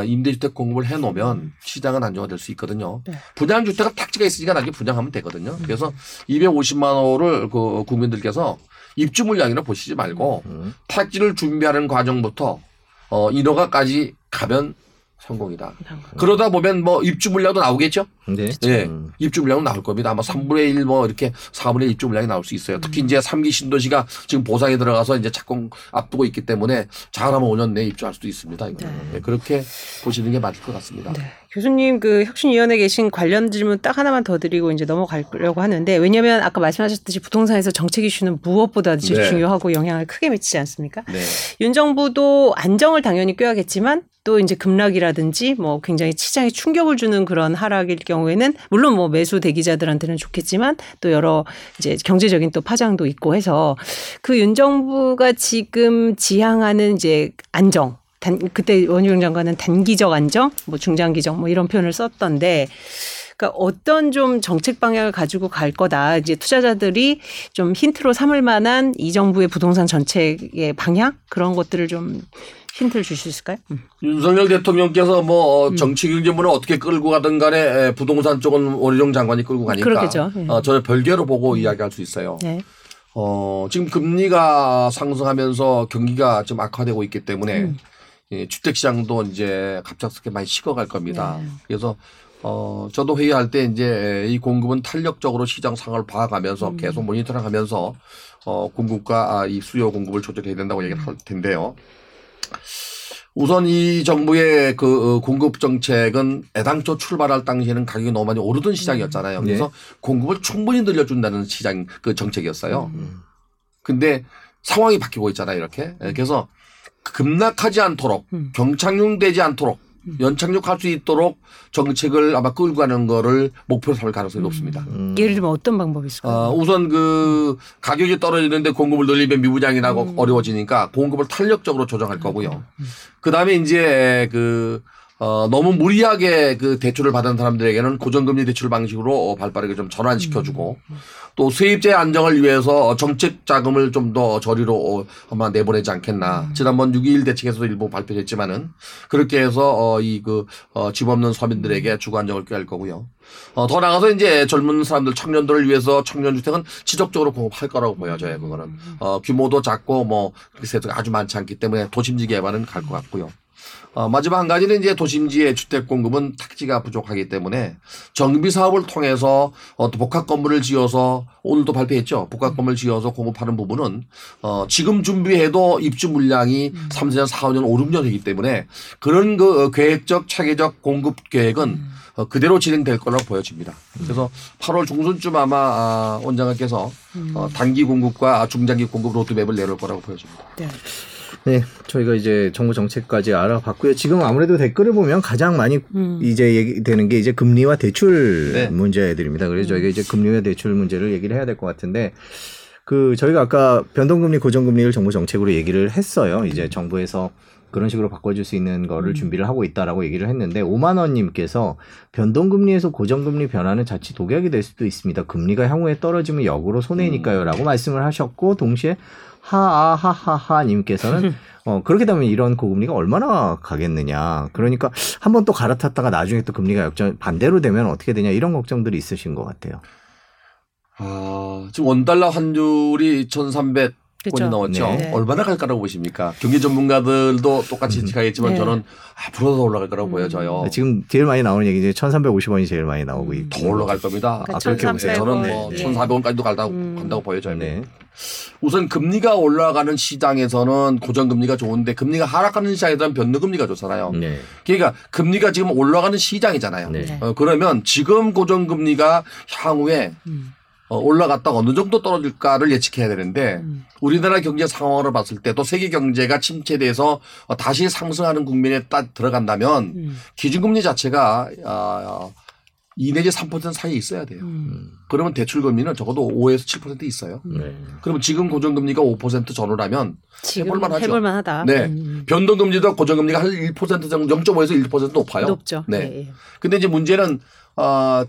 임대주택 공급을 해놓으면 시장은 안정화될 수 있거든요. 네. 분양주택은 탁지가 있으니까 나중에 분양하면 되거든요. 그래서 250만 호를 그 국민들께서 입주 물량이라 보시지 말고 탁지를 준비하는 과정부터 인허가까지 가면 성공이다. 그러다 보면 뭐 입주 물량도 나오겠죠? 네. 네. 입주 물량은 나올 겁니다. 아마 3분의 1 뭐 이렇게 4분의 1 입주 물량이 나올 수 있어요. 특히 이제 3기 신도시가 지금 보상에 들어가서 이제 착공 앞두고 있기 때문에 잘하면 5년 내에 입주할 수도 있습니다. 네. 네. 그렇게 보시는 게 맞을 것 같습니다. 네. 교수님 그 혁신위원회에 계신 관련 질문 딱 하나만 더 드리고 이제 넘어가려고 하는데 왜냐하면 아까 말씀하셨듯이 부동산에서 정책 이슈는 무엇보다 제일 네. 중요하고 영향을 크게 미치지 않습니까? 네. 윤 정부도 안정을 당연히 꾀하겠지만 또 이제 급락이라든지 뭐 굉장히 시장에 충격을 주는 그런 하락일 경우에는 물론 뭐 매수 대기자들한테는 좋겠지만 또 여러 이제 경제적인 또 파장도 있고 해서 그 윤 정부가 지금 지향하는 이제 안정 그때 원희룡 장관은 단기적 안정, 뭐 중장기적 뭐 이런 표현을 썼던데 그러니까 어떤 좀 정책 방향을 가지고 갈 거다. 이제 투자자들이 좀 힌트로 삼을 만한 이 정부의 부동산 정책의 방향 그런 것들을 좀 힌트를 주실 수 있을까요? 윤석열 대통령께서 뭐 정치 경제문을 어떻게 끌고 가든 간에 부동산 쪽은 원희룡 장관이 끌고 가니까 그렇겠죠. 네. 저는 별개로 보고 이야기할 수 있어요. 네. 지금 금리가 상승하면서 경기가 좀 악화되고 있기 때문에 예, 주택시장도 이제 갑작스럽게 많이 식어갈 겁니다. 네. 그래서 저도 회의할 때 이제 이 공급은 탄력적으로 시장 상황을 봐가면서 계속 모니터링하면서 공급과 이 수요 공급을 조절해야 된다고 얘기를 할 텐데요. 우선 이 정부의 그 공급 정책은 애당초 출발할 당시에는 가격이 너무 많이 오르던 시장이었잖아요. 그래서 네. 공급을 충분히 늘려준다는 시장 그 정책이었어요. 근데 상황이 바뀌고 있잖아요. 이렇게 그래서 급락하지 않도록 경착륙되지 않도록 연착륙할 수 있도록 정책을 아마 끌고 가는 거를 목표로 삼을 가능성이 높습니다. 예를 들면 어떤 방법이 있을까요? 우선 그 가격이 떨어지는데 공급을 늘리면 미분양이 나고 어려워지니까 공급을 탄력적으로 조정할 거고요. 그다음에 이제 그 너무 무리하게 그 대출을 받은 사람들에게는 고정금리 대출 방식으로 발빠르게 좀 전환시켜주고 또 세입자의 안정을 위해서 정책 자금을 좀 더 저리로 아마 내보내지 않겠나. 지난번 6.21 대책에서도 일부 발표됐지만은 그렇게 해서 이 그 집 없는 서민들에게 주거 안정을 꾀할 거고요. 더 나가서 이제 젊은 사람들 청년들을 위해서 청년주택은 지속적으로 공급할 거라고 보여져요. 그거는 규모도 작고 뭐 아주 많지 않기 때문에 도심지 개발은 갈 것 같고요. 마지막 한 가지는 이제 도심지의 주택 공급은 탁지가 부족하기 때문에 정비 사업을 통해서 또 복합 건물을 지어서 오늘도 발표했죠. 복합 건물 지어서 공급하는 부분은 지금 준비해도 입주 물량이 3년, 4년, 5~6년이기 때문에 그런 그 계획적, 체계적 공급 계획은 그대로 진행될 거라고 보여집니다. 그래서 8월 중순쯤 아마 원장님께서 단기 공급과 중장기 공급 로드맵을 내놓을 거라고 보여집니다. 네. 네, 저희가 이제 정부 정책까지 알아봤고요. 지금 아무래도 댓글을 보면 가장 많이 이제 얘기되는 게 이제 금리와 대출 네. 문제들입니다. 그래서 저희가 이제 금리와 대출 문제를 얘기를 해야 될 것 같은데, 그 저희가 아까 변동금리, 고정금리를 정부 정책으로 얘기를 했어요. 이제 정부에서 그런 식으로 바꿔줄 수 있는 거를 준비를 하고 있다라고 얘기를 했는데 5만원님께서 변동금리에서 고정금리 변화는 자칫 독약이 될 수도 있습니다. 금리가 향후에 떨어지면 역으로 손해니까요 라고 말씀을 하셨고 동시에 하아하하하님께서는 그렇게 되면 이런 고금리가 얼마나 가겠느냐. 그러니까 한번 또 갈아탔다가 나중에 또 금리가 역전 반대로 되면 어떻게 되냐 이런 걱정들이 있으신 것 같아요. 지금 원달러 환율이 1,300 그렇죠. 나왔죠. 네. 얼마나 갈 거라고 보십니까? 경제 전문가들도 똑같이 예측하겠지만 네. 저는 앞으로 더 올라갈 거라고 보여져요. 지금 제일 많이 나오는 얘기 이제 1,350원이 제일 많이 나오고 있고. 더 올라갈 겁니다. 그러니까 그렇게 보세요. 저는 뭐 1,400원까지도 간다고 보여져요. 네. 우선 금리가 올라가는 시장에서는 고정금리가 좋은데 금리가 하락하는 시장에서는 변동금리가 좋잖아요. 네. 그러니까 금리가 지금 올라가는 시장이잖아요. 네. 그러면 지금 고정금리가 향후에 올라갔다가 어느 정도 떨어질까를 예측해야 되는데 우리나라 경제 상황으로 봤을 때 또 세계 경제가 침체돼서 다시 상승하는 국면에 딱 들어간다면 기준금리 자체가 2 내지 3% 사이에 있어야 돼요. 그러면 대출금리는 적어도 5에서 7% 있어요. 그러면 지금 고정금리가 5% 전후라면 해볼만 하다. 네. 변동금리도 고정금리가 한 1% 정도 0.5에서 1% 높아요. 높죠. 네. 네. 근데 이제 문제는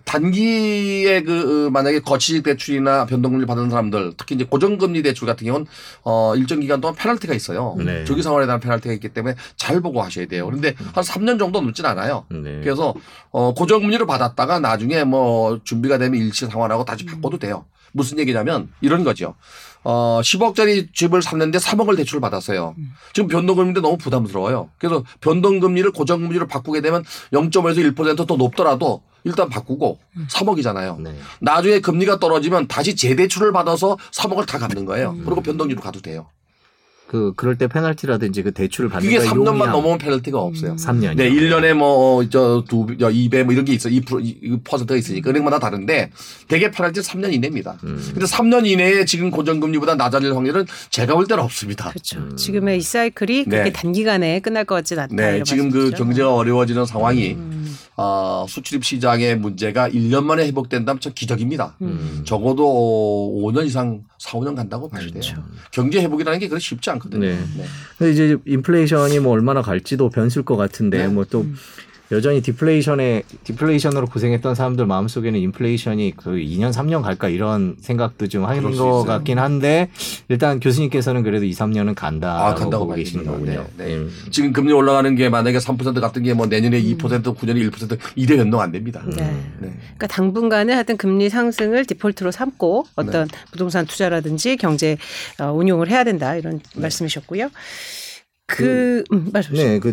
단기에 그 만약에 거치적 대출이나 변동금리 받은 사람들 특히 이제 고정금리 대출 같은 경우는 일정 기간 동안 페널티가 있어요. 네. 조기 상환에 대한 페널티가 있기 때문에 잘 보고 하셔야 돼요. 그런데 한 3년 정도 넘진 않아요. 네. 그래서 고정금리를 받았다가 나중에 뭐 준비가 되면 일시 상환하고 다시 바꿔도 돼요. 무슨 얘기냐면 이런 거죠. 10억짜리 집을 샀는데 3억을 대출을 받았어요. 지금 변동금리인데 너무 부담스러워요. 그래서 변동금리를 고정금리로 바꾸게 되면 0.5에서 1% 더 높더라도 일단 바꾸고 3억이잖아요. 네. 나중에 금리가 떨어지면 다시 재대출을 받아서 3억을 다 갚는 거예요. 그리고 변동금리로 가도 돼요. 그럴 때 페널티라든지 그 대출을 받는 게 3년만 넘으면 페널티가 없어요. 3년. 네, 1년에 뭐 저 2배 뭐 이런 게 있어. 2%가 있으니까 은행마다 다른데 대개 페널티 3년 이내입니다. 근데 3년 이내에 지금 고정금리보다 낮아질 확률은 제가 볼 때는 없습니다. 그렇죠. 지금의 이 사이클이 그렇게 네. 단기간에 끝날 것 같지는 않다. 네, 지금 말씀이시죠? 그 경제가 어려워지는 상황이 수출입 시장의 문제가 1년 만에 회복된다면 참 기적입니다. 적어도 5년 이상 4, 5년 간다고 봐야 돼요. 그렇죠. 경제 회복이라는 게 그렇게 쉽지 않거든요. 네. 네. 근데 이제 인플레이션이 뭐 얼마나 갈지도 변수일 것 같은데 네. 뭐 또 여전히 디플레이션으로 고생했던 사람들 마음속에는 인플레이션이 그 2년, 3년 갈까 이런 생각도 좀 하는 것 같긴 한데 일단 교수님께서는 그래도 2, 3년은 간다라고 보고 계시는 거군요. 네. 네. 지금 금리 올라가는 게 만약에 3% 같은 게 뭐 내년에 2%, 9년에 1% 이래 변동 안 됩니다. 네. 네. 그러니까 당분간은 하여튼 금리 상승을 디폴트로 삼고 어떤 네. 부동산 투자라든지 경제 운용을 해야 된다 이런 네. 말씀이셨고요. 말씀하세요. 네.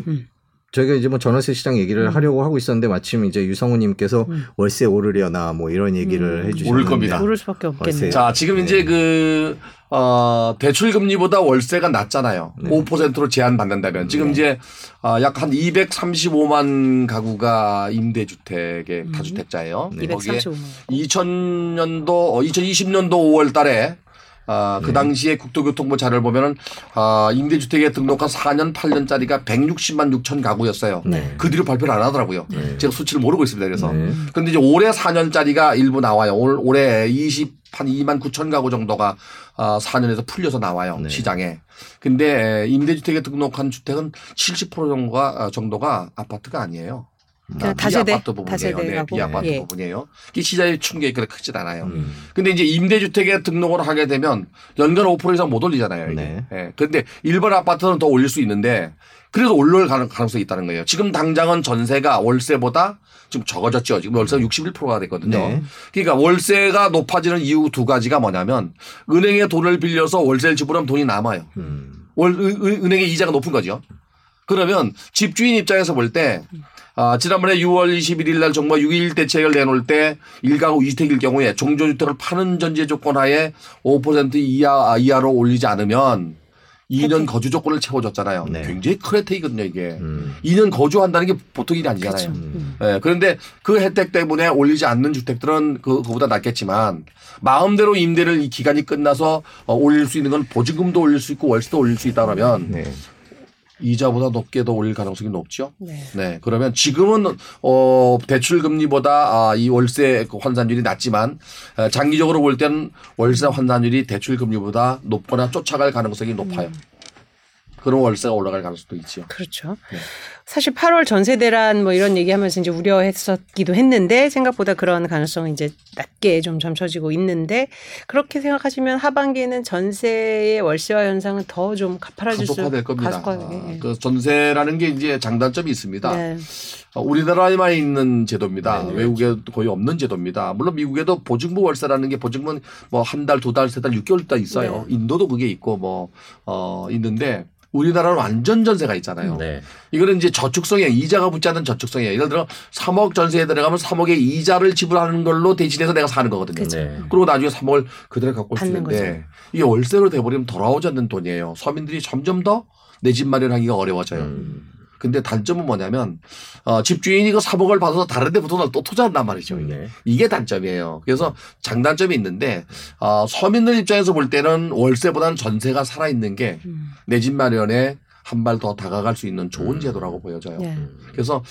저희가 이제 뭐 전월세 시장 얘기를 하려고 하고 있었는데 마침 이제 유성우님께서 월세 오르려나 뭐 이런 얘기를 해주셨는데 오를 겁니다. 오를 수밖에 없겠네요. 자 지금 네. 이제 대출 금리보다 월세가 낮잖아요. 네. 5%로 제한 받는다면 지금 네. 이제 약 한 235만 가구가 임대주택의 다주택자예요. 네. 거기에 2020년도 5월달에 그 당시에 국토교통부 자료를 보면은 임대주택에 등록한 4년 8년짜리가 160만 6천 가구였어요. 네. 그 뒤로 발표를 안 하더라고요. 네. 제가 수치를 모르고 있습니다. 그래서 그런데 이제 올해 4년짜리가 일부 나와요. 올해 2만 9천 가구 정도가 4년에서 풀려서 나와요. 네. 시장에. 근데 임대주택에 등록한 주택은 70% 정도가 아파트가 아니에요. 다세대 비아파트 예. 부분이에요. 이 시장의 충격이 그렇게 크진 않아요. 그런데 이제 임대주택에 등록을 하게 되면 연간 5% 이상 못 올리잖아요. 네. 예. 그런데 일반 아파트는 더 올릴 수 있는데 그래도 올릴 가능성이 있다는 거예요. 지금 당장은 전세가 월세보다 좀 적어졌죠. 지금 월세가 61%가 됐거든요. 네. 그러니까 월세가 높아지는 이유 두 가지가 뭐냐면 은행에 돈을 빌려서 월세를 지불하면 돈이 남아요. 은행의 이자가 높은 거죠. 그러면 집주인 입장에서 볼 때 지난번에 6월 21일 날 정부 6.1 대책을 내놓을 때 1가구 2주택일 경우에 종전주택을 파는 전제 조건 하에 5% 이하로 올리지 않으면 2년 거주 조건을 채워줬잖아요. 네. 굉장히 큰 혜택이거든요, 이게. 2년 거주한다는 게 보통 일이 아니잖아요. 네, 그런데 그 혜택 때문에 올리지 않는 주택들은 그거보다 낫겠지만 마음대로 임대를 이 기간이 끝나서 올릴 수 있는 건 보증금도 올릴 수 있고 월세도 올릴 수 있다면 네. 이자보다 높게 더 올릴 가능성이 높죠. 네. 네. 그러면 지금은 대출 금리보다 이 월세 환산율이 낮지만 장기적으로 볼 때는 월세 환산율이 대출 금리보다 높거나 쫓아갈 가능성이 높아요. 그럼 월세가 올라갈 가능성도 있죠. 그렇죠. 네. 사실 8월 전세 대란 뭐 이런 얘기하면서 이제 우려했었기도 했는데 생각보다 그런 가능성이 이제 낮게 좀 점쳐지고 있는데 그렇게 생각하시면 하반기에는 전세의 월세화 현상은 더 좀 가파라질 수 가속화될 겁니다. 그 전세라는 게 이제 장단점이 있습니다. 네. 우리나라에만 있는 제도입니다. 네. 외국에 거의 없는 제도입니다. 물론 미국에도 보증부 월세라는 게 보증부는 뭐 한 달, 두 달, 세 달, 6개월 다 있어요. 네. 인도도 그게 있고 뭐 있는데. 우리나라는 완전 전세가 있잖아요. 네. 이거는 이제 저축성이에요. 이자가 붙지 않는 저축성이에요. 예를 들어 3억 전세에 들어가면 3억의 이자를 지불하는 걸로 대신해서 내가 사는 거거든요. 네. 그리고 나중에 3억을 그대로 갖고 있는데 이게 월세로 돼버리면 돌아오지 않는 돈이에요. 서민들이 점점 더 내 집 마련하기가 어려워져요. 근데 단점은 뭐냐면 집주인이 그 3억을 받아서 다른 데부터 또 투자한단 말이죠. 네. 이게 단점이에요. 그래서 장단점이 있는데 서민들 입장에서 볼 때는 월세보다는 전세가 살아있는 게 내 집 마련에 한 발 더 다가갈 수 있는 좋은 제도라고 보여져요. 네. 그래서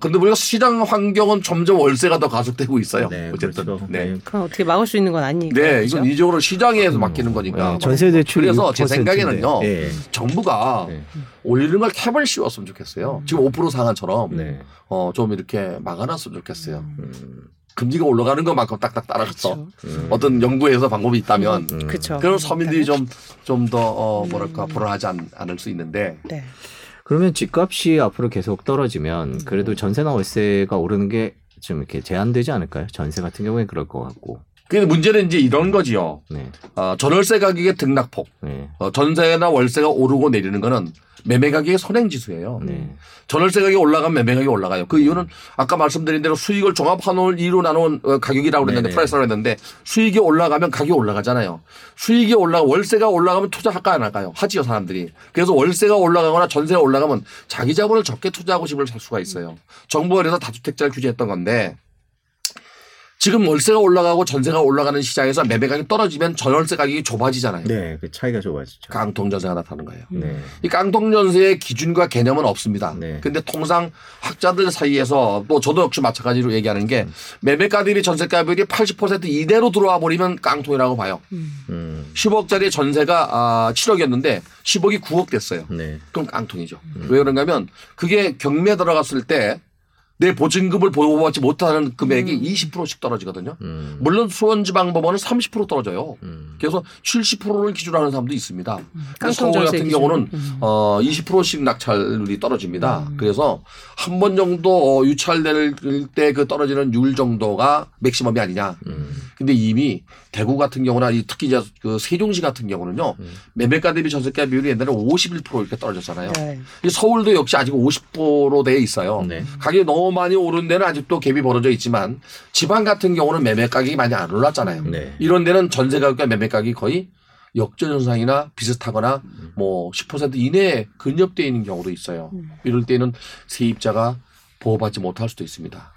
그런데 우리가 시장 환경은 점점 월세가 더 가속되고 있어요. 네, 어쨌든. 그렇죠. 네. 그럼 어떻게 막을 수 있는 건 아니니까. 네, 그렇죠? 이건 이적으로 시장에서 맡기는 거니까. 네, 전세 대출 그래서 제 생각에는요. 네. 정부가 올리는 걸 캡을 씌웠으면 좋겠어요. 지금 5% 상한처럼 네. 좀 이렇게 막아놨으면 좋겠어요. 금리가 올라가는 것만큼 딱딱 따라갔어. 그렇죠. 어떤 연구에서 방법이 있다면. 그렇죠. 그럼 서민들이 좀 더 뭐랄까 불안하지 않을 수 있는데. 네. 그러면 집값이 앞으로 계속 떨어지면 그래도 전세나 월세가 오르는 게 좀 이렇게 제한되지 않을까요? 전세 같은 경우에 그럴 것 같고. 근데 문제는 이제 이런 거지요. 네. 전월세 가격의 등락폭, 네. 전세나 월세가 오르고 내리는 거는 매매 가격의 선행지수예요. 네. 전월세 가격이 올라가면 매매 가격이 올라가요. 그 이유는 아까 말씀드린 대로 수익을 종합한올 2로 나눈 가격이라고 그랬는데 네네. 프라이스라고 했는데 수익이 올라가면 가격이 올라가잖아요. 수익이 올라가 월세가 올라가면 투자할까 안 할까요? 하지요 사람들이. 그래서 월세가 올라가거나 전세가 올라가면 자기 자본을 적게 투자하고 집을 살 수가 있어요. 정부가 그래서 다주택자를 규제했던 건데 지금 월세가 올라가고 전세가 올라가는 시장에서 매매 가격이 떨어지면 전월세 가격이 좁아지잖아요. 네, 그 차이가 좁아지죠. 깡통 전세가 나타나는 거예요. 네. 이 깡통 전세의 기준과 개념은 없습니다. 네. 근데 통상 학자들 사이에서 또 저도 역시 마찬가지로 얘기하는 게 매매가들이 전세가율이 80% 이대로 들어와 버리면 깡통이라고 봐요. 10억짜리 전세가 7억이었는데 10억이 9억 됐어요. 네. 그럼 깡통이죠. 왜 그런가 하면 그게 경매 들어갔을 때 내 보증금을 보호받지 못하는 금액이 20%씩 떨어지거든요. 물론 수원지방법원은 30% 떨어져요. 그래서 70%를 기준으로 하는 사람도 있습니다. 서울 같은 경우는 20%씩 낙찰률이 떨어집니다. 그래서 한 번 정도 유찰될 때 그 떨어지는 율 정도가 맥시멈이 아니냐. 근데 이미 대구 같은 경우나 특히 이제 그 세종시 같은 경우는요. 매매가 대비 전세가 비율이 옛날에 51% 이렇게 떨어졌잖아요. 네. 서울도 역시 아직 50%대에 있어요. 네. 가격이 너무 많이 오른 데는 아직도 갭이 벌어져 있지만 지방 같은 경우는 매매 가격이 많이 안 올랐잖아요. 네. 이런 데는 전세 가격과 매매 가격이 거의 역전 현상이나 비슷하거나 뭐 10% 이내에 근접되어 있는 경우도 있어요. 이럴 때는 세입자가 보호받지 못할 수도 있습니다.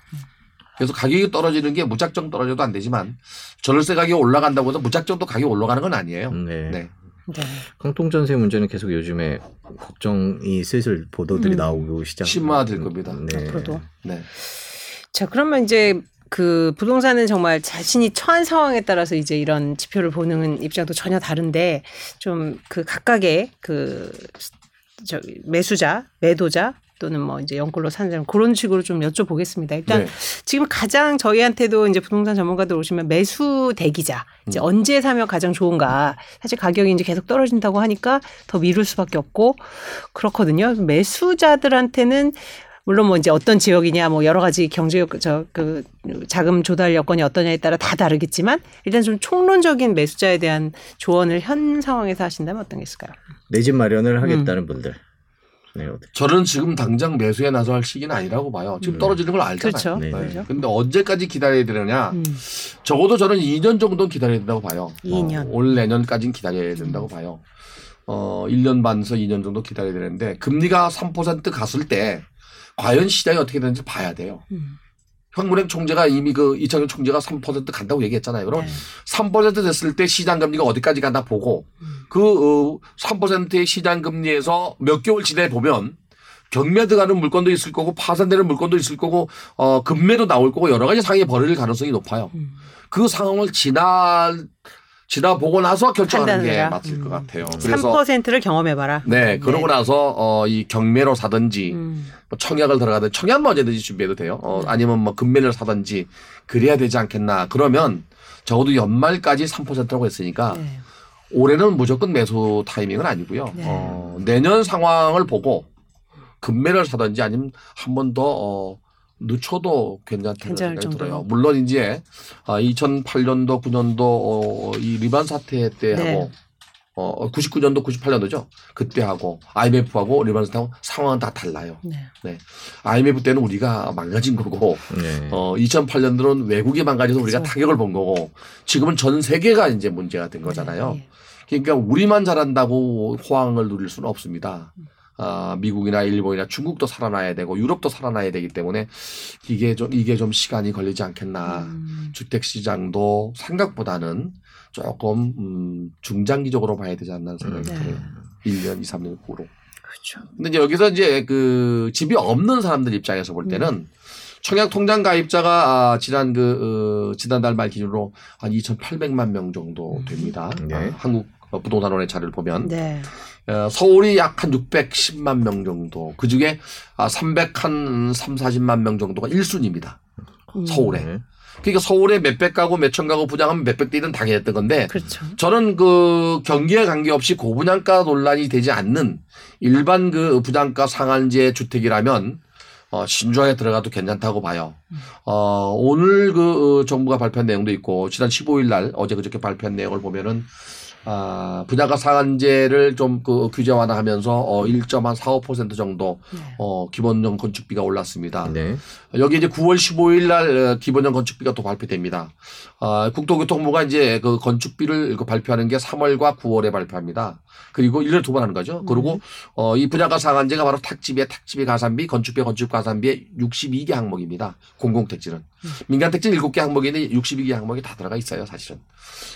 그래서 가격이 떨어지는 게 무작정 떨어져도 안 되지만 전월세 가격이 올라간다고 해서 무작정 또 가격이 올라가는 건 아니에요. 네. 네. 네. 깡통전세 문제는 계속 요즘에 걱정이 슬슬 보도들이 나오고 시작. 심화될 겁니다. 네. 앞으로도. 네. 자, 그러면 이제 그 부동산은 정말 자신이 처한 상황에 따라서 이제 이런 지표를 보는 입장도 전혀 다른데 좀 그 각각의 그 매수자, 매도자 또는 뭐 이제 연골로 사는 사람 그런 식으로 좀 여쭤보겠습니다. 일단 네. 지금 가장 저희한테도 이제 부동산 전문가들 오시면 매수 대기자 이제 언제 사면 가장 좋은가 사실 가격이 이제 계속 떨어진다고 하니까 더 미룰 수밖에 없고 그렇거든요. 매수자들한테는 물론 뭐 이제 어떤 지역이냐 뭐 여러 가지 경제 그 자금 조달 여건이 어떠냐에 따라 다 다르겠지만 일단 좀 총론적인 매수자에 대한 조언을 현 상황에서 하신다면 어떤 게 있을까요? 내 집 마련을 하겠다는 분들. 네, 저는 지금 당장 매수에 나설 시기는 아니라고 봐요. 지금 떨어지는 걸 알잖아요. 그런데 그렇죠. 네. 언제까지 기다려야 되느냐. 적어도 저는 2년 정도는 기다려야 된다고 봐요. 2년. 올 내년까지는 기다려야 된다고 봐요. 1년 반에서 2년 정도 기다려야 되는데 금리가 3% 갔을 때 과연 시장이 어떻게 되는지 봐야 돼요. 한국은행 총재가 이미 그 이창용 총재가 3% 간다고 얘기했잖아요. 그럼 네. 3% 됐을 때 시장 금리가 어디까지 가나 보고 그 3%의 시장 금리에서 몇 개월 지내 보면 경매 들어가는 물건도 있을 거고 파산되는 물건도 있을 거고 급매도 나올 거고 여러 가지 상황이 벌어질 가능성이 높아요. 그 상황을 지나보고 나서 결정하는 게 맞을 것 같아요. 그래서 3%를 경험해봐라. 네. 그러고 나서 이 경매로 사든지 뭐 청약을 들어가든 청약만 언제든지 준비해도 돼요. 아니면 뭐 금매를 사든지 그래야 되지 않겠나. 그러면 적어도 연말까지 3%라고 했으니까 네. 올해는 무조건 매수 타이밍은 아니고요. 네. 내년 상황을 보고 금매를 사든지 아니면 한 번 더 늦춰도 괜찮다는 생각이 들어요. 물론 이제 2008년도 9년도 이 리반 사태 때 네. 하고 99년도 98년도죠. 그때하고 IMF하고 리반 사태하고 상황은 다 달라요. 네. 네. IMF 때는 우리가 망가진 거고 네. 2008년도는 외국이 망가져서 우리가 그렇죠. 타격을 본 거고 지금은 전 세계가 이제 문제가 된 거잖아요. 네. 그러니까 우리만 잘한다고 호황을 누릴 수는 없습니다. 미국이나 일본이나 중국도 살아나야 되고 유럽도 살아나야 되기 때문에 이게 좀 시간이 걸리지 않겠나. 주택시장도 생각보다는 조금 중장기적으로 봐야 되지 않나 생각이 들어요. 1년, 2, 3년 후로. 그렇죠. 근데 이제 여기서 이제 그 집이 없는 사람들 입장에서 볼 때는 청약통장 가입자가 지난달 말 기준으로 한 2,800만 명 정도 됩니다. 네. 한국 부동산원의 자료를 보면. 네. 서울이 약 한 610만 명 정도. 그중에 340만 명 정도가 1순위입니다. 서울에. 그러니까 서울에 몇백 가구 몇천 가구 분양하면 몇백 대는 당연히 했던 건데 그렇죠. 저는 그 경기에 관계없이 고분양가 논란이 되지 않는 일반 그 분양가 상한제 주택이라면 신중하게 들어가도 괜찮다고 봐요. 오늘 그 정부가 발표한 내용도 있고 지난 15일 날 어제 그저께 발표한 내용을 보면은 분양가 상한제를 좀 그 규제 완화하면서 1.45% 정도 기본형 건축비가 올랐습니다. 네. 여기 이제 9월 15일 날 기본형 건축비가 또 발표됩니다. 국토교통부가 이제 그 건축비를 발표하는 게 3월과 9월에 발표합니다. 그리고 1년에 두 번 하는 거죠. 그리고 이 분양가 상한제가 바로 탁집의 가산비, 건축비의 건축가산비의 62개 항목입니다. 공공택지는. 민간택지는 7개 항목인데 62개 항목이 다 들어가 있어요, 사실은.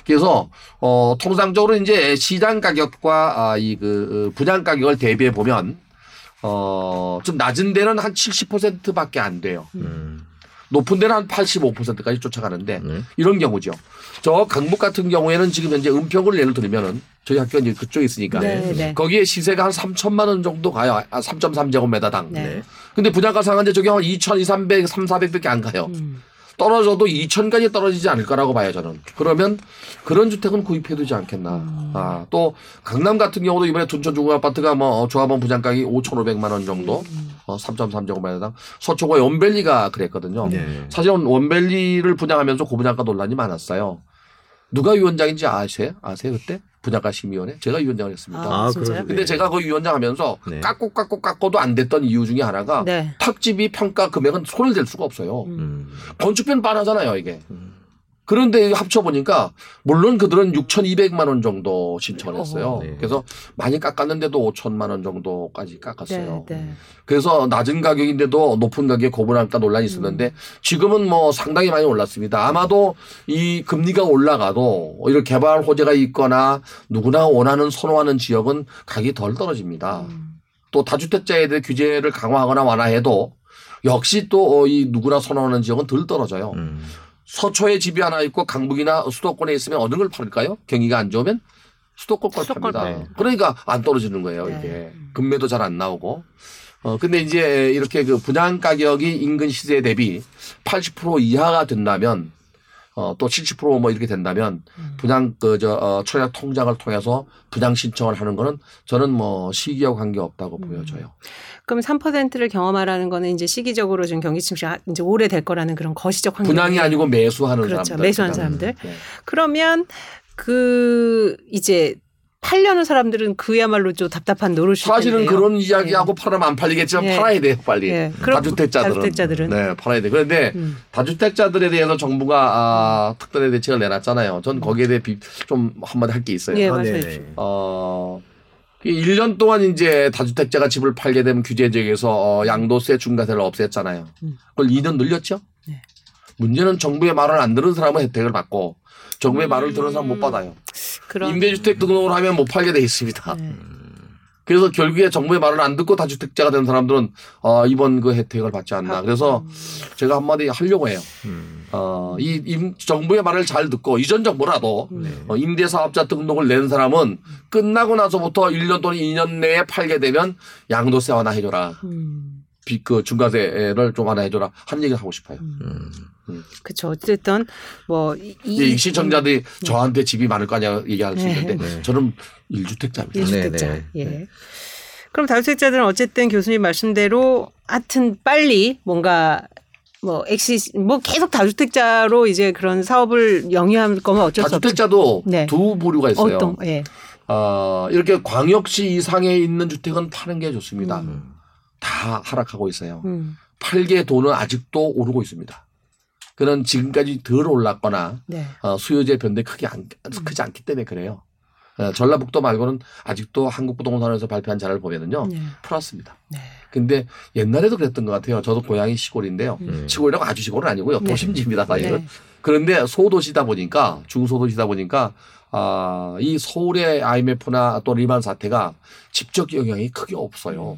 그래서 통상적으로 이제 시장 가격과 이 그 분양 가격을 대비해 보면 좀 낮은 데는 한 70%밖에 안 돼요. 높은 데는 한 85%까지 쫓아가는데 이런 경우죠. 저 강북 같은 경우에는 지금 현재 은평구를 예를 들면은 저희 학교가 이제 그쪽에 있으니까 네네. 거기에 시세가 한 3천만 원 정도 가요. 3.3제곱미터당. 네. 근데 분양가 상한제 적용하면 2,000, 2,300, 3,400밖에 안 가요. 떨어져도 2,000까지 떨어지지 않을 거라고 봐요, 저는. 그러면 그런 주택은 구입해두지 않겠나. 또 강남 같은 경우도 이번에 둔촌중공아파트가 뭐 조합원 분양가격이 5,500만 원 정도, 3.3제곱미터당. 서초구 원밸리가 그랬거든요. 네. 사실은 원밸리를 분양하면서 고분양가 논란이 많았어요. 누가 위원장인지 아세요? 그때? 분양가 심의위원회? 제가 위원장을 했습니다. 진짜요? 근데 제가 그 위원장 하면서 깎고도 안 됐던 이유 중에 하나가 탁집이 평가 금액은 손을 댈 수가 없어요. 건축비는 빤하잖아요, 이게. 그런데 합쳐보니까 물론 그들은 6,200만 원 정도 신청을 했어요. 그래서 많이 깎았는데도 5천만 원 정도까지 깎았어요. 그래서 낮은 가격인데도 높은 가격에 고분할까 논란이 있었는데 지금은 뭐 상당히 많이 올랐습니다. 아마도 이 금리가 올라가도 이런 개발 호재가 있거나 누구나 선호하는 지역은 가격이 덜 떨어집니다. 또 다주택자에 대해 규제를 강화하거나 완화해도 역시 또 이 누구나 선호하는 지역은 덜 떨어져요. 서초에 집이 하나 있고 강북이나 수도권에 있으면 어느 걸 팔까요? 경기가 안 좋으면 수도권 걸 팝니다. 그러니까 안 떨어지는 거예요, 이게. 금매도 잘 안 나오고. 근데 이제 이렇게 그 분양 가격이 인근 시세 대비 80% 이하가 된다면 또 70% 뭐 이렇게 된다면 분양 청약 통장을 통해서 분양 신청을 하는 거는 저는 뭐 시기와 관계없다고 보여져요. 그럼 3%를 경험하라는 거는 이제 시기적으로 지금 경기 침체가 이제 오래 될 거라는 그런 거시적 환경. 분양이 아니고 매수하는 사람들. 매수한 사람들. 그러면 그 이제 팔려는 사람들은 그야말로 좀 답답한 노릇이 텐데요. 사실은 그런 이야기하고 팔으면 안 팔리겠지만 팔아야 돼요, 빨리. 다주택자들은. 네, 팔아야 돼요. 그런데 다주택자들에 대해서 정부가 특단의 대책을 내놨잖아요. 전 거기에 대해 좀 한마디 할 게 있어요. 네, 맞아요. 1년 동안 이제 다주택자가 집을 팔게 되면 규제 지역에서 양도세 중과세를 없앴잖아요. 그걸 2년 늘렸죠. 문제는 정부의 말을 안 들은 사람은 혜택을 받고 정부의 말을 들은 사람 못 받아요. 임대주택 등록을 하면 못 팔게 돼 있습니다. 그래서 결국에 정부의 말을 안 듣고 다주택자가 된 사람들은 이번 그 혜택을 받지 않나. 그래서 제가 한마디 하려고 해요. 이 정부의 말을 잘 듣고 이전 정부라도 임대사업자 등록을 낸 사람은 끝나고 나서부터 1년 또는 2년 내에 팔게 되면 양도세 완화해줘라. 그 중과세를 좀 완화해줘라 하는 얘기를 하고 싶어요. 그렇죠. 어쨌든 뭐 이 시청자들이 저한테 집이 많을 거 아니야 얘기할 수 있는데 저는 1주택자입니다. 1주택자. 그럼 다주택자들은 어쨌든 교수님 말씀대로 하여튼 빨리 뭔가 뭐 계속 다주택자로 이제 그런 사업을 영위할 거면 어쩔 수 없죠. 다주택자도 두 부류가 있어요. 어떤? 이렇게 광역시 이상에 있는 주택은 파는 게 좋습니다. 다 하락하고 있어요. 8개 도는 아직도 오르고 있습니다. 그는 지금까지 덜 올랐거나 수요제 변동이 크지 않기 때문에 그래요. 전라북도 말고는 아직도 한국부동산에서 발표한 자료를 보면은요 플러스입니다. 근데 옛날에도 그랬던 것 같아요. 저도 고향이 시골인데요. 시골이라고 아주 시골은 아니고요. 도심지입니다. 사실은. 그런데 소도시다 보니까 중소도시다 보니까 이 서울의 IMF나 또 리만 사태가 직접 영향이 크게 없어요.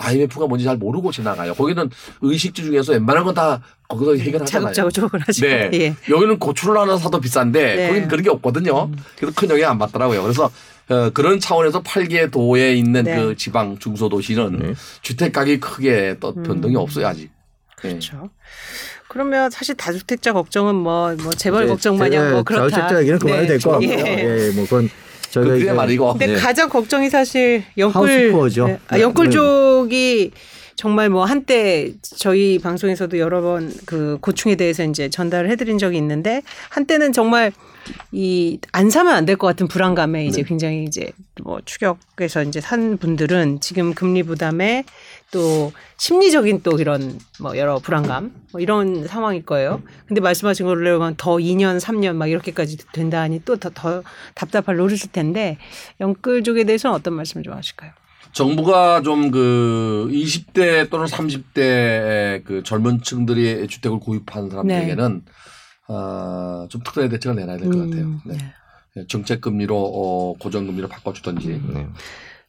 IMF가 뭔지 잘 모르고 지나가요. 거기는 의식주 중에서 웬만한 건 다 거기서 해결하잖아요. 자급자족을 하죠. 여기는 고추를 하나 사도 비싼데 거기는 그런 게 없거든요. 그래서 큰 영향 안 받더라고요. 그래서 그런 차원에서 8개 도에 있는 그 지방 중소도시는 주택 가격이 크게 변동이 없어요 아직. 그렇죠. 그러면 사실 다주택자 걱정은 뭐 재벌 걱정 마냥 뭐 그렇다. 다주택자 얘기는 그만해야 될 것 같고요. 뭐 그건. 근데 가장 걱정이 사실 영끌 쪽이 정말 뭐 한때 저희 방송에서도 여러 번 그 고충에 대해서 이제 전달을 해드린 적이 있는데 한때는 정말 이 안 사면 안 될 것 같은 불안감에 이제 굉장히 이제 뭐 추격해서 이제 산 분들은 지금 금리 부담에 또 심리적인 또 이런 뭐 여러 불안감 뭐 이런 상황일 거예요. 근데 말씀하신 걸로 보면 더 2년, 3년 막 이렇게까지 된다 하니 또 더 답답할 노릇일 텐데 영끌 쪽에 대해서는 어떤 말씀 좀 하실까요? 정부가 좀 그 20대 또는 30대 그 젊은 층들이 주택을 구입하는 사람들에게는 좀 특별한 대책을 내놔야 될 것 같아요. 네. 정책금리로 고정금리로 바꿔주든지.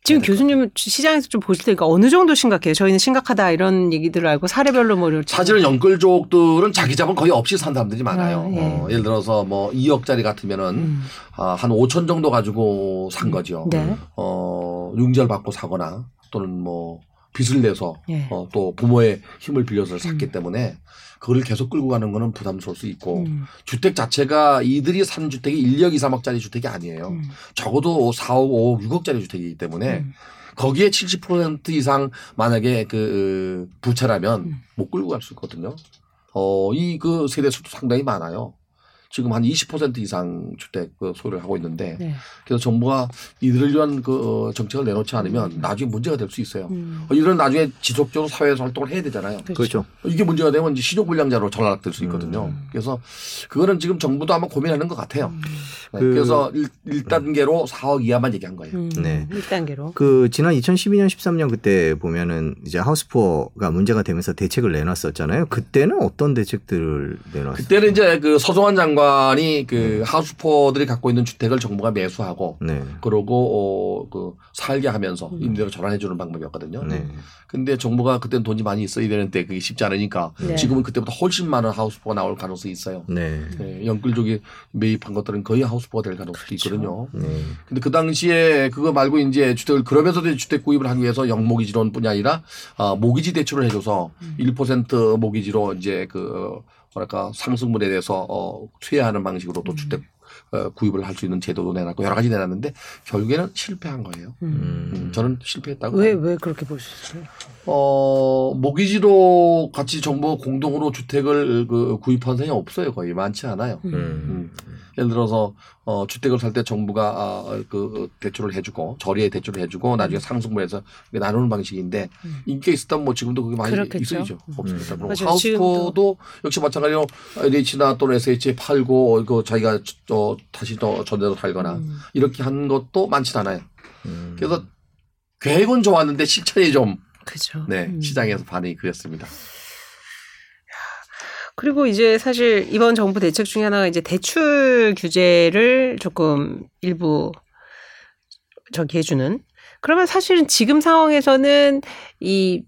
지금 교수님은 시장에서 좀 보실 때니까 어느 정도 심각해요? 저희는 심각하다 이런 얘기들을 알고 사례별로 뭐 이렇게. 사실은 영끌족들은 자기 자본 거의 없이 산 사람들이 많아요. 예를 들어서 뭐 2억짜리 같으면은 한 5천 정도 가지고 산 거죠. 융자를 받고 사거나 또는 뭐 빚을 내서 또 부모의 힘을 빌려서 샀기 때문에 그걸 계속 끌고 가는 거는 부담스러울 수 있고 주택 자체가 이들이 산 주택이 1억 2, 3억짜리 주택이 아니에요. 적어도 4억, 5억, 6억짜리 주택이기 때문에 거기에 70% 이상 만약에 그 부채라면 못 끌고 갈 수 있거든요. 이 그 세대 수도 상당히 많아요. 지금 한 20% 이상 주택 소유를 하고 있는데 그래서 정부가 이들을 위한 그 정책을 내놓지 않으면 나중에 문제가 될 수 있어요. 이들은 나중에 지속적으로 사회에서 활동을 해야 되잖아요. 그렇죠. 이게 문제가 되면 이제 신용불량자로 전락될 수 있거든요. 그래서 그거는 지금 정부도 아마 고민하는 것 같아요. 그래서 1단계로 4억 이하만 얘기한 거예요. 1단계로. 그 지난 2012년 13년 그때 보면은 이제 하우스푸어가 문제가 되면서 대책을 내놨었잖아요. 그때는 어떤 대책들을 내놨어요? 그때는 이제 그 서승환 장관 관이 그 하우스포들이 갖고 있는 주택을 정부가 매수하고 그러고 그 살게 하면서 임대로 전환해주는 방법이었거든요. 근데 정부가 그때는 돈이 많이 있어야 되는데 그게 쉽지 않으니까 지금은 그때보다 훨씬 많은 하우스포가 나올 가능성이 있어요. 영끌족이 매입한 것들은 거의 하우스포가 될 가능성이 있거든요. 근데 그 당시에 그거 말고 이제 주택을 그러면서도 주택 구입을 하기 위해서 영모기지론뿐이 아니라 모기지 대출을 해줘서 1% 모기지로 이제 그 그러니까 상승분에 대해서 투여하는 방식으로 또 주택 구입을 할 수 있는 제도도 내놨고 여러 가지 내놨는데 결국에는 실패한 거예요. 저는 실패했다고. 왜 그렇게 보셨어요? 모기지로 같이 정부가 공동으로 주택을 그 구입한 사람이 없어요. 거의 많지 않아요. 예를 들어서 주택을 살 때 정부가 그 대출을 해주고 저리에 대출을 해주고 나중에 상승분에서 나누는 방식인데 인기가 있었다면 뭐 지금도 그게 많이 있어야죠. 없으니까. 하우스포도 역시 마찬가지로 LH나 또는 SH에 팔고 그 자기가 다시 또 전세로 살거나 이렇게 한 것도 많지는 않아요. 그래서 계획은 좋았는데 실천이 좀 시장에서 반응이 그랬습니다. 그리고 이제 사실 이번 정부 대책 중에 하나가 이제 대출 규제를 조금 일부 저기 해주는. 그러면 사실은 지금 상황에서는 이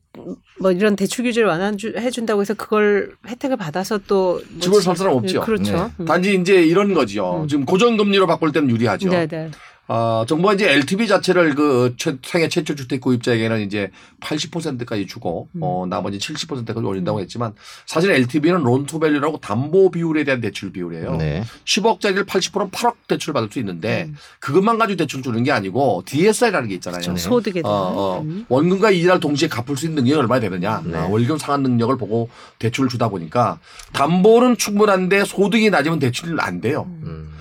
뭐 이런 대출 규제를 완화해준다고 해서 그걸 혜택을 받아서 또 뭐 집을 살 사람 없죠. 그렇죠. 단지 이제 이런 거지요. 지금 고정금리로 바꿀 때는 유리하죠. 정부가 이제 LTV 자체를 그 생애 최초 주택 구입자에게는 이제 80%까지 주고 나머지 70%까지 올린다고 했지만 사실 LTV는 론투밸류라고 담보 비율에 대한 대출 비율이에요. 10억짜리를 80%는 8억 대출 받을 수 있는데 그것만 가지고 대출 주는 게 아니고 DSR이라는 게 있잖아요. 소득에 대한 원금과 이자를 동시에 갚을 수 있는 능력이 얼마나 되느냐. 월급 상환 능력을 보고 대출을 주다 보니까 담보는 충분한데 소득이 낮으면 대출이 안 돼요.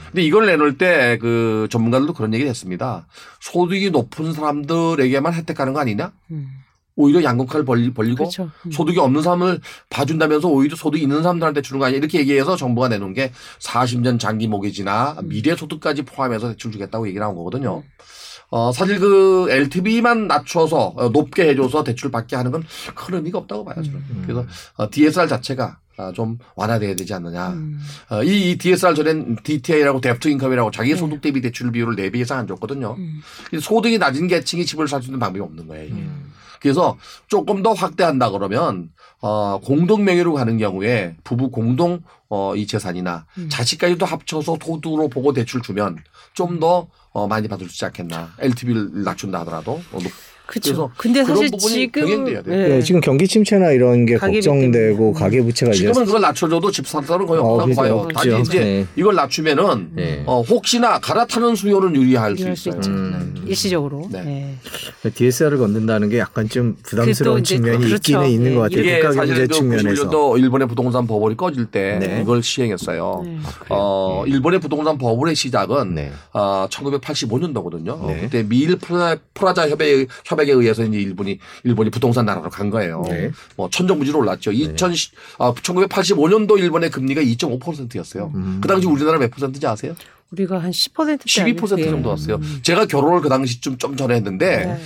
근데 이걸 내놓을 때 그 전문가들도 그런 얘기를 했습니다. 소득이 높은 사람들에게만 혜택 가는 거 아니냐? 오히려 양극화를 벌리고 소득이 없는 사람을 봐준다면서 오히려 소득이 있는 사람들한테 주는 거 아니냐? 이렇게 얘기해서 정부가 내놓은 게 40년 장기 모기지나 미래 소득까지 포함해서 대출 주겠다고 얘기를 한 거거든요. 사실 그 LTV만 낮춰서 높게 해줘서 대출 받게 하는 건 큰 의미가 없다고 봐요. 저는. 그래서 DSR 자체가 좀 완화돼야 되지 않느냐. 이 DSR 전엔 DTI라고 뎁트 인컴이라고 자기 소득 대비 대출 비율을 4배 이상 안 줬거든요. 소득이 낮은 계층이 집을 살 수 있는 방법이 없는 거예요. 이게. 그래서 조금 더 확대한다 그러면 공동 명의로 가는 경우에 부부 공동 이 재산이나 자식까지도 합쳐서 소득으로 보고 대출 주면 좀 더 많이 받을 수 있지 않겠나. LTV를 낮춘다 하더라도. 그렇죠. 근데 사실 지금 네, 지금 경기 침체나 이런 게 걱정되고 가계 부채가 지금은 그걸 낮춰줘도 집 산다는 거예요. 봐요. 아니 이제 네. 이걸 낮추면은 네. 혹시나 갈아타는 수요는 유리할 수 있어요. 일시적으로. 네. 네. DSR을 건든다는 게 약간 좀 부담스러운 측면이 그렇죠. 있기는 네. 있는 것 같아요. 이게 사실 그 91년도 일본의 부동산 버블이 꺼질 때 네. 이걸 시행했어요. 네. 네. 일본의 부동산 버블의 시작은 네. 1985년도거든요. 네. 그때 미일 프라자 협약에 의해서 이제 일본이 부동산 나라로 간 거예요. 네. 뭐 천정부지로 올랐죠. 1985년도 일본의 금리가 2.5%였어요. 그 당시 우리나라 몇 %인지 아세요? 우리가 한 10% 12% 정도 왔어요. 제가 결혼을 그 당시쯤 좀 전에 했는데 네.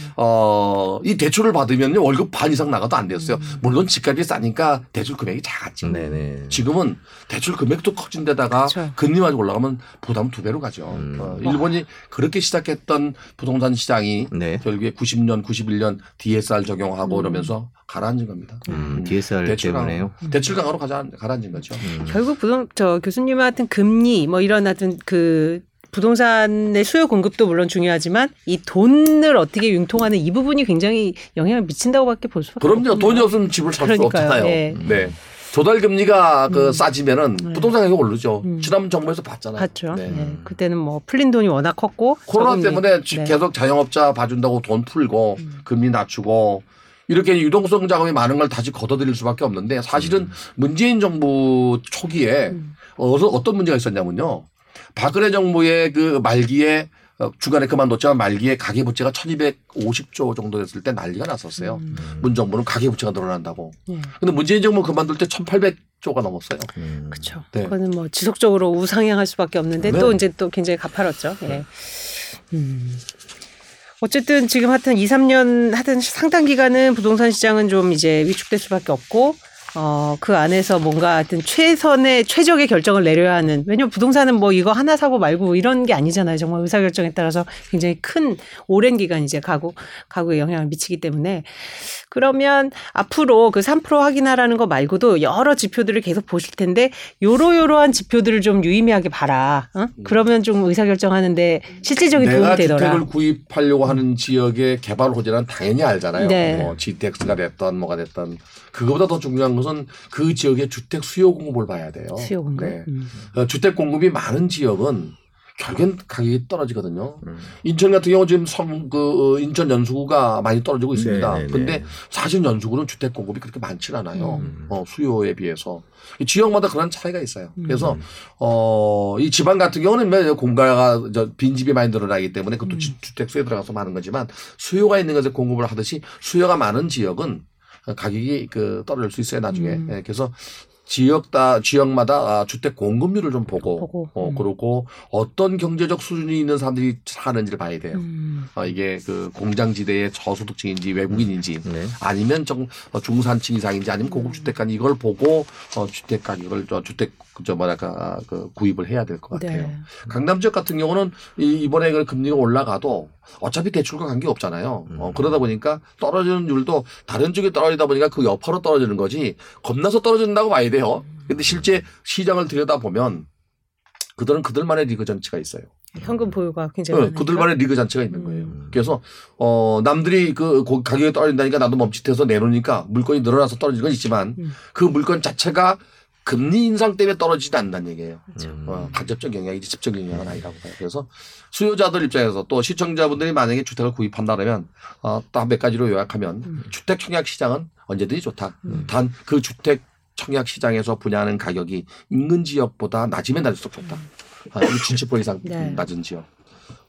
이 대출을 받으면 월급 반 이상 나가도 안 됐어요. 물론 집값이 싸니까 대출 금액이 작았지. 네네. 지금은 대출 금액도 커진 데다가 그렇죠. 금리만 올라가면 부담 2배로 가죠. 일본이 와. 그렇게 시작했던 부동산 시장이 네. 결국에 90년 91년 DSR 적용하고 이러면서 가라앉은 겁니다. DSR 대출 때문에요. 대출 강화로 가라앉은 거죠. 결국 교수님은 하여튼 금리 뭐 이런 하여튼 그 부동산의 수요 공급도 물론 중요하지만 이 돈을 어떻게 융통하는 이 부분이 굉장히 영향을 미친다고밖에 볼 수가 없어요. 그럼요. 돈이 없으면 집을 살 수 없잖아요. 네. 네. 조달 금리가 그 싸지면은 네. 부동산 가격 오르죠. 지난번 정부에서 봤잖아요. 봤죠. 네. 네. 그때는 뭐 풀린 돈이 워낙 컸고 코로나 저금리. 때문에 네. 계속 자영업자 봐준다고 돈 풀고 금리 낮추고 이렇게 유동성 자금이 많은 걸 다시 걷어들일 수밖에 없는데 사실은 문재인 정부 초기에 어떤 문제가 있었냐면요. 박근혜 정부의 그 말기에 중간에 그만뒀지만 말기에 가계부채가 1250조 정도 됐을 때 난리가 났었어요. 문 정부는 가계부채가 늘어난다고. 그런데 예. 문재인 정부 그만둘 때 1800조가 넘었어요. 그렇죠. 네. 그거는 뭐 지속적으로 우상향할 수밖에 없는데 네. 또 이제 또 굉장히 가파랐죠. 네. 어쨌든 지금 하여튼 2, 3년 하여튼 상당 기간은 부동산 시장은 좀 이제 위축될 수밖에 없고 그 안에서 뭔가 하여튼 최선의 최적의 결정을 내려야 하는 왜냐하면 부동산은 뭐 이거 하나 사고 말고 이런 게 아니잖아요. 정말 의사결정에 따라서 굉장히 큰 오랜 기간 이제 가구에 영향을 미치기 때문에 그러면 앞으로 그 3% 확인하라는 거 말고도 여러 지표들을 계속 보실 텐데 요러한 지표들을 좀 유의미하게 봐라. 어? 그러면 좀 의사결정하는데 실질적인 도움이 되더라. 내가 주택을 구입하려고 하는 지역의 개발 호재는 당연히 알잖아요. 네. 뭐 GTX가 됐던 뭐가 됐던 그거보다 더 중요한 것은 그 지역의 주택 수요 공급을 봐야 돼요. 수요 공급. 네. 주택 공급이 많은 지역은 결국엔 가격이 떨어지거든요. 인천 같은 경우 지금 인천 연수구가 많이 떨어지고 있습니다. 그런데 사실 연수구는 주택 공급이 그렇게 많지는 않아요. 수요에 비해서. 지역마다 그런 차이가 있어요. 그래서 이 지방 같은 경우는 공가가 빈집이 많이 늘어나기 때문에 그것도 주택 수요에 들어가서 많은 거지만 수요가 있는 것에 공급을 하듯이 수요가 많은 지역은 가격이 떨어질 수 있어요. 나중에. 네. 그래서 지역마다 주택 공급률을 좀 보고. 그러고 어떤 경제적 수준이 있는 사람들이 사는지를 봐야 돼요. 이게 공장지대의 저소득층인지 외국인인지 아니면 중산층 이상인지 아니면 고급주택가인지 이걸 보고 구입을 해야 될 것 같아요. 네. 강남 지역 같은 경우는 이번에 금리가 올라가도 어차피 대출과 관계 없잖아요. 그러다 보니까 떨어지는 율도 다른 쪽에 떨어지다 보니까 그 여파로 떨어지는 거지 겁나서 떨어진다고 봐야 돼요. 그런데 실제 시장을 들여다보면 그들은 그들만의 리그 전체가 있어요. 현금 보유가 굉장히 많아요. 그들만의 리그 전체가 있는 거예요. 그래서 남들이 그 가격이 떨어진다니까 나도 멈칫해서 내놓으니까 물건이 늘어나서 떨어지는 건 있지만 그 물건 자체가 금리 인상 때문에 떨어지지 않는다는 얘기예요. 그렇죠. 간접적 영향이지 직접적 영향은 아니라고 봐요. 그래서 수요자들 입장에서 또 시청자분들이 만약에 주택을 구입한다면 딱 몇 가지로 요약하면 주택 청약 시장은 언제든지 좋다. 단 그 주택 청약 시장에서 분양하는 가격이 인근 지역보다 낮으면 낮을수록 좋다. 한 70% 이상 네. 낮은 지역.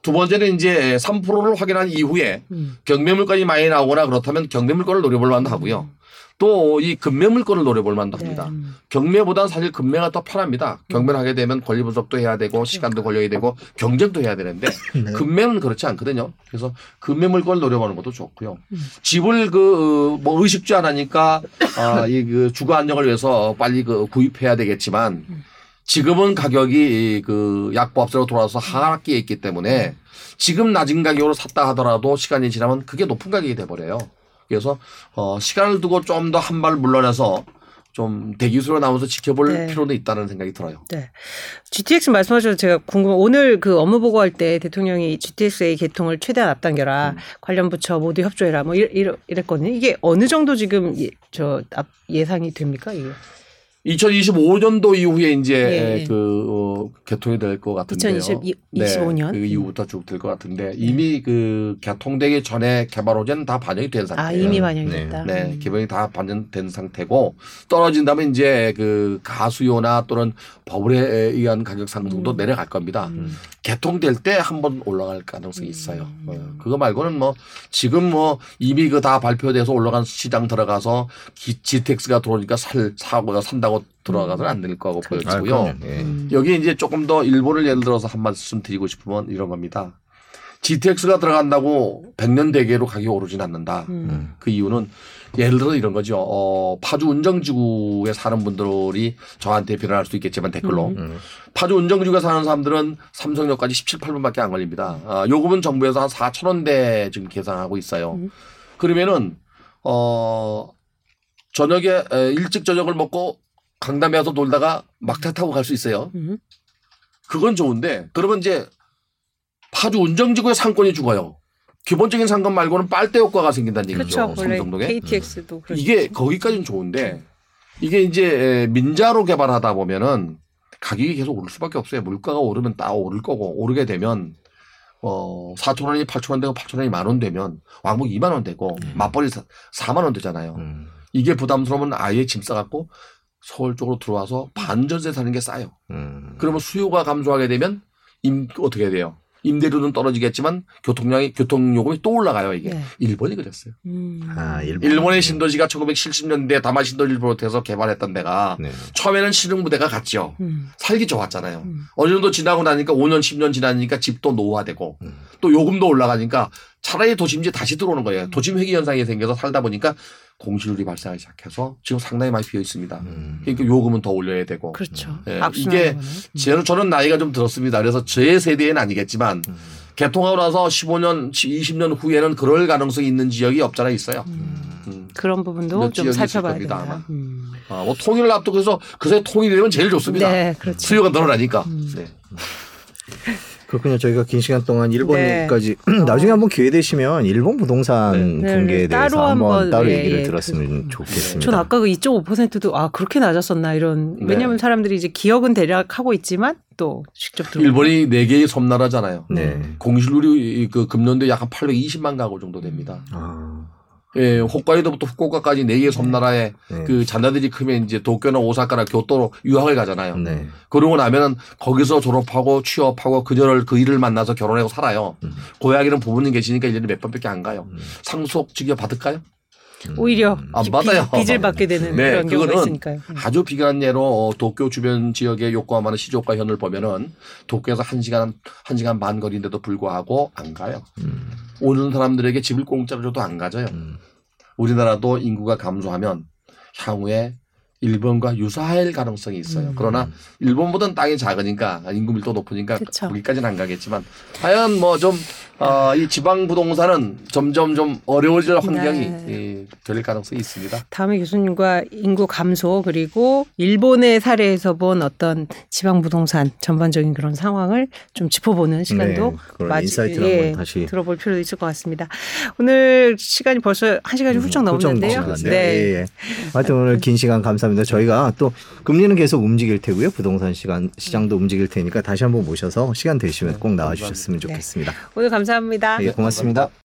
두 번째는 이제 3%를 확인한 이후에 경매물건이 많이 나오거나 그렇다면 경매물건을 노려볼 만도 하고요. 또 이 급매물건을 노려볼 만도 합니다. 네. 경매보다는 사실 급매가 더 편합니다. 경매를 하게 되면 권리 분석도 해야 되고 시간도 걸려야 되고 경쟁도 해야 되는데 급매는 그렇지 않거든요. 그래서 급매물건을 노려보는 것도 좋고요. 집을 뭐 의식주 하나니까 이 주거 안정을 위해서 빨리 구입해야 되겠지만 지금은 가격이 약보합세로 돌아서 하락기에 있기 때문에 지금 낮은 가격으로 샀다 하더라도 시간이 지나면 그게 높은 가격이 돼버려요. 그래서 시간을 두고 좀 더 한 발 물러나서 좀 대기수로 나오면서 지켜볼 네. 필요는 있다는 생각이 들어요. 네. GTX 말씀하셔서 제가 궁금한 오늘 그 업무 보고할 때 대통령이 GTX의 개통을 최대한 앞당겨라. 관련 부처 모두 협조해라. 뭐 이랬거든요. 이게 어느 정도 지금 예상이 됩니까? 이게? 2025년도 이후에 이제 예. 개통이 될 것 같은데요. 2025년 네, 그 이후부터 쭉 될 것 같은데 이미 그 개통되기 전에 개발 호재는 다 반영이 된 상태예요. 아 이미 반영됐다. 네, 네 기본이 다 반영된 상태고 떨어진다면 이제 그 가수요나 또는 버블에 의한 가격 상승도 내려갈 겁니다. 개통될 때 한 번 올라갈 가능성이 있어요. 그거 말고는 뭐 지금 뭐 이미 그 다 발표돼서 올라간 시장 들어가서 GTX가 들어오니까 사고가 산다고. 들어가서는 안 될 거고 보여지고요. 예. 여기 이제 조금 더 일본을 예를 들어서 한 말씀 드리고 싶으면 이런 겁니다. GTX가 들어간다고 100년 대계로 가격이 오르진 않는다. 그 이유는 예를 들어 이런 거죠. 파주 운정지구에 사는 분들이 저한테 비난할 수 있겠지만 댓글로 파주 운정지구에 사는 사람들은 삼성역까지 17~18분밖에 안 걸립니다. 요금은 정부에서 한 4,000원대 지금 계산하고 있어요. 그러면은 저녁에 일찍 저녁을 먹고 강남에 와서 놀다가 막차 타고 갈 수 있어요. 그건 좋은데 그러면 이제 파주 운정지구의 상권이 죽어요. 기본적인 상권 말고는 빨대 효과가 생긴다는 얘기죠. 삼성동에. KTX도 이게 거기까지는 좋은데 이게 이제 민자로 개발하다 보면은 가격이 계속 오를 수밖에 없어요. 물가가 오르면 다 오를 거고 오르게 되면 4,000원이 8,000원 되고 8,000원이 10,000원 되면 왕복 20,000원 되고 맞벌이 40,000원 되잖아요. 이게 부담스러우면 아예 짐 싸갖고 서울 쪽으로 들어와서 반전세 사는 게 싸요. 그러면 수요가 감소하게 되면 어떻게 돼요? 임대료는 떨어지겠지만 교통요금이 또 올라가요. 이게. 네. 일본이 그랬어요. 아, 일본의 신도시가 1970년대 다마신도시를 비롯해서 개발했던 데가 네. 처음에는 실흥부대가 갔죠. 살기 좋았잖아요. 어느 정도 지나고 나니까 5년 10년 지나니까 집도 노후화되고 또 요금도 올라가니까 차라리 도심지에 다시 들어오는 거예요. 도심 회귀 현상이 생겨서 살다 보니까 공실률이 발생하기 시작해서 지금 상당히 많이 비어 있습니다. 그러니까 요금은 더 올려야 되고. 그렇죠. 네. 이게 저는 나이가 좀 들었습니다. 그래서 제 세대는 아니겠지만 개통하고 나서 15년, 20년 후에는 그럴 가능성이 있는 지역이 없잖아 있어요. 그런 부분도 좀 살펴봐야 됩니다. 아마. 뭐 통일을 앞두고 해서 그새 통일이 되면 제일 좋습니다. 네, 그렇죠. 수요가 늘어나니까. 네. 그렇군요. 저희가 긴 시간 동안 일본까지 네. 나중에 한번 기회 되시면 일본 부동산 네. 붕괴에 네. 대해서 한번 따로 얘기를 들었으면 좋겠습니다. 전 아까 그 2.5%도 아 그렇게 낮았었나 이런 네. 왜냐하면 사람들이 이제 기억은 대략 하고 있지만 또 직접 들어보면. 일본이 4개의 섬나라잖아요. 네. 공실률이 그 금년도에 약 820만 가구 정도 됩니다. 아. 예, 홋카이도부터 후쿠오카까지 4개의 섬나라에 네. 그 잔나들이 크면 이제 도쿄나 오사카나 교토로 유학을 가잖아요. 네. 그러고 나면은 거기서 졸업하고 취업하고 그 일을 만나서 결혼하고 살아요. 고향에는 부모님 계시니까 1년에 몇 번밖에 안 가요. 상속 직여 받을까요? 오히려 안 받아요. 빚을 받게 되는 네, 그런 경우가 있으니까요. 아주 비관한 예로 도쿄 주변 지역의 요코하마나 시즈오카현을 보면은 도쿄에서 1시간 반 거리인데도 불구하고 안 가요. 오는 사람들에게 집을 공짜로 줘도 안 가져요. 우리나라도 인구가 감소하면 향후에 일본과 유사할 가능성이 있어요. 그러나 일본보다는 땅이 작으니까 인구 밀도 높으니까 그쵸. 거기까지는 안 가겠지만 과연 뭐 좀 이 지방 부동산은 점점 좀 어려워질 환경이 네. 될 가능성이 있습니다. 다음에 교수님과 인구 감소 그리고 일본의 사례에서 본 어떤 지방 부동산 전반적인 그런 상황을 좀 짚어보는 시간도 네, 인사이트를 한번 다시 들어볼 필요도 있을 것 같습니다. 오늘 시간이 벌써 1시간이 훌쩍 넘었는데요. 네. 네. 예, 예. 하여튼 오늘 긴 시간 감사합니다. 저희가 또 금리는 계속 움직일 테고요. 부동산 시장도 움직일 테니까 다시 한번 모셔서 시간 되시면 꼭 나와주셨으면 좋겠습니다. 네. 오늘 감사합니다. 네, 고맙습니다.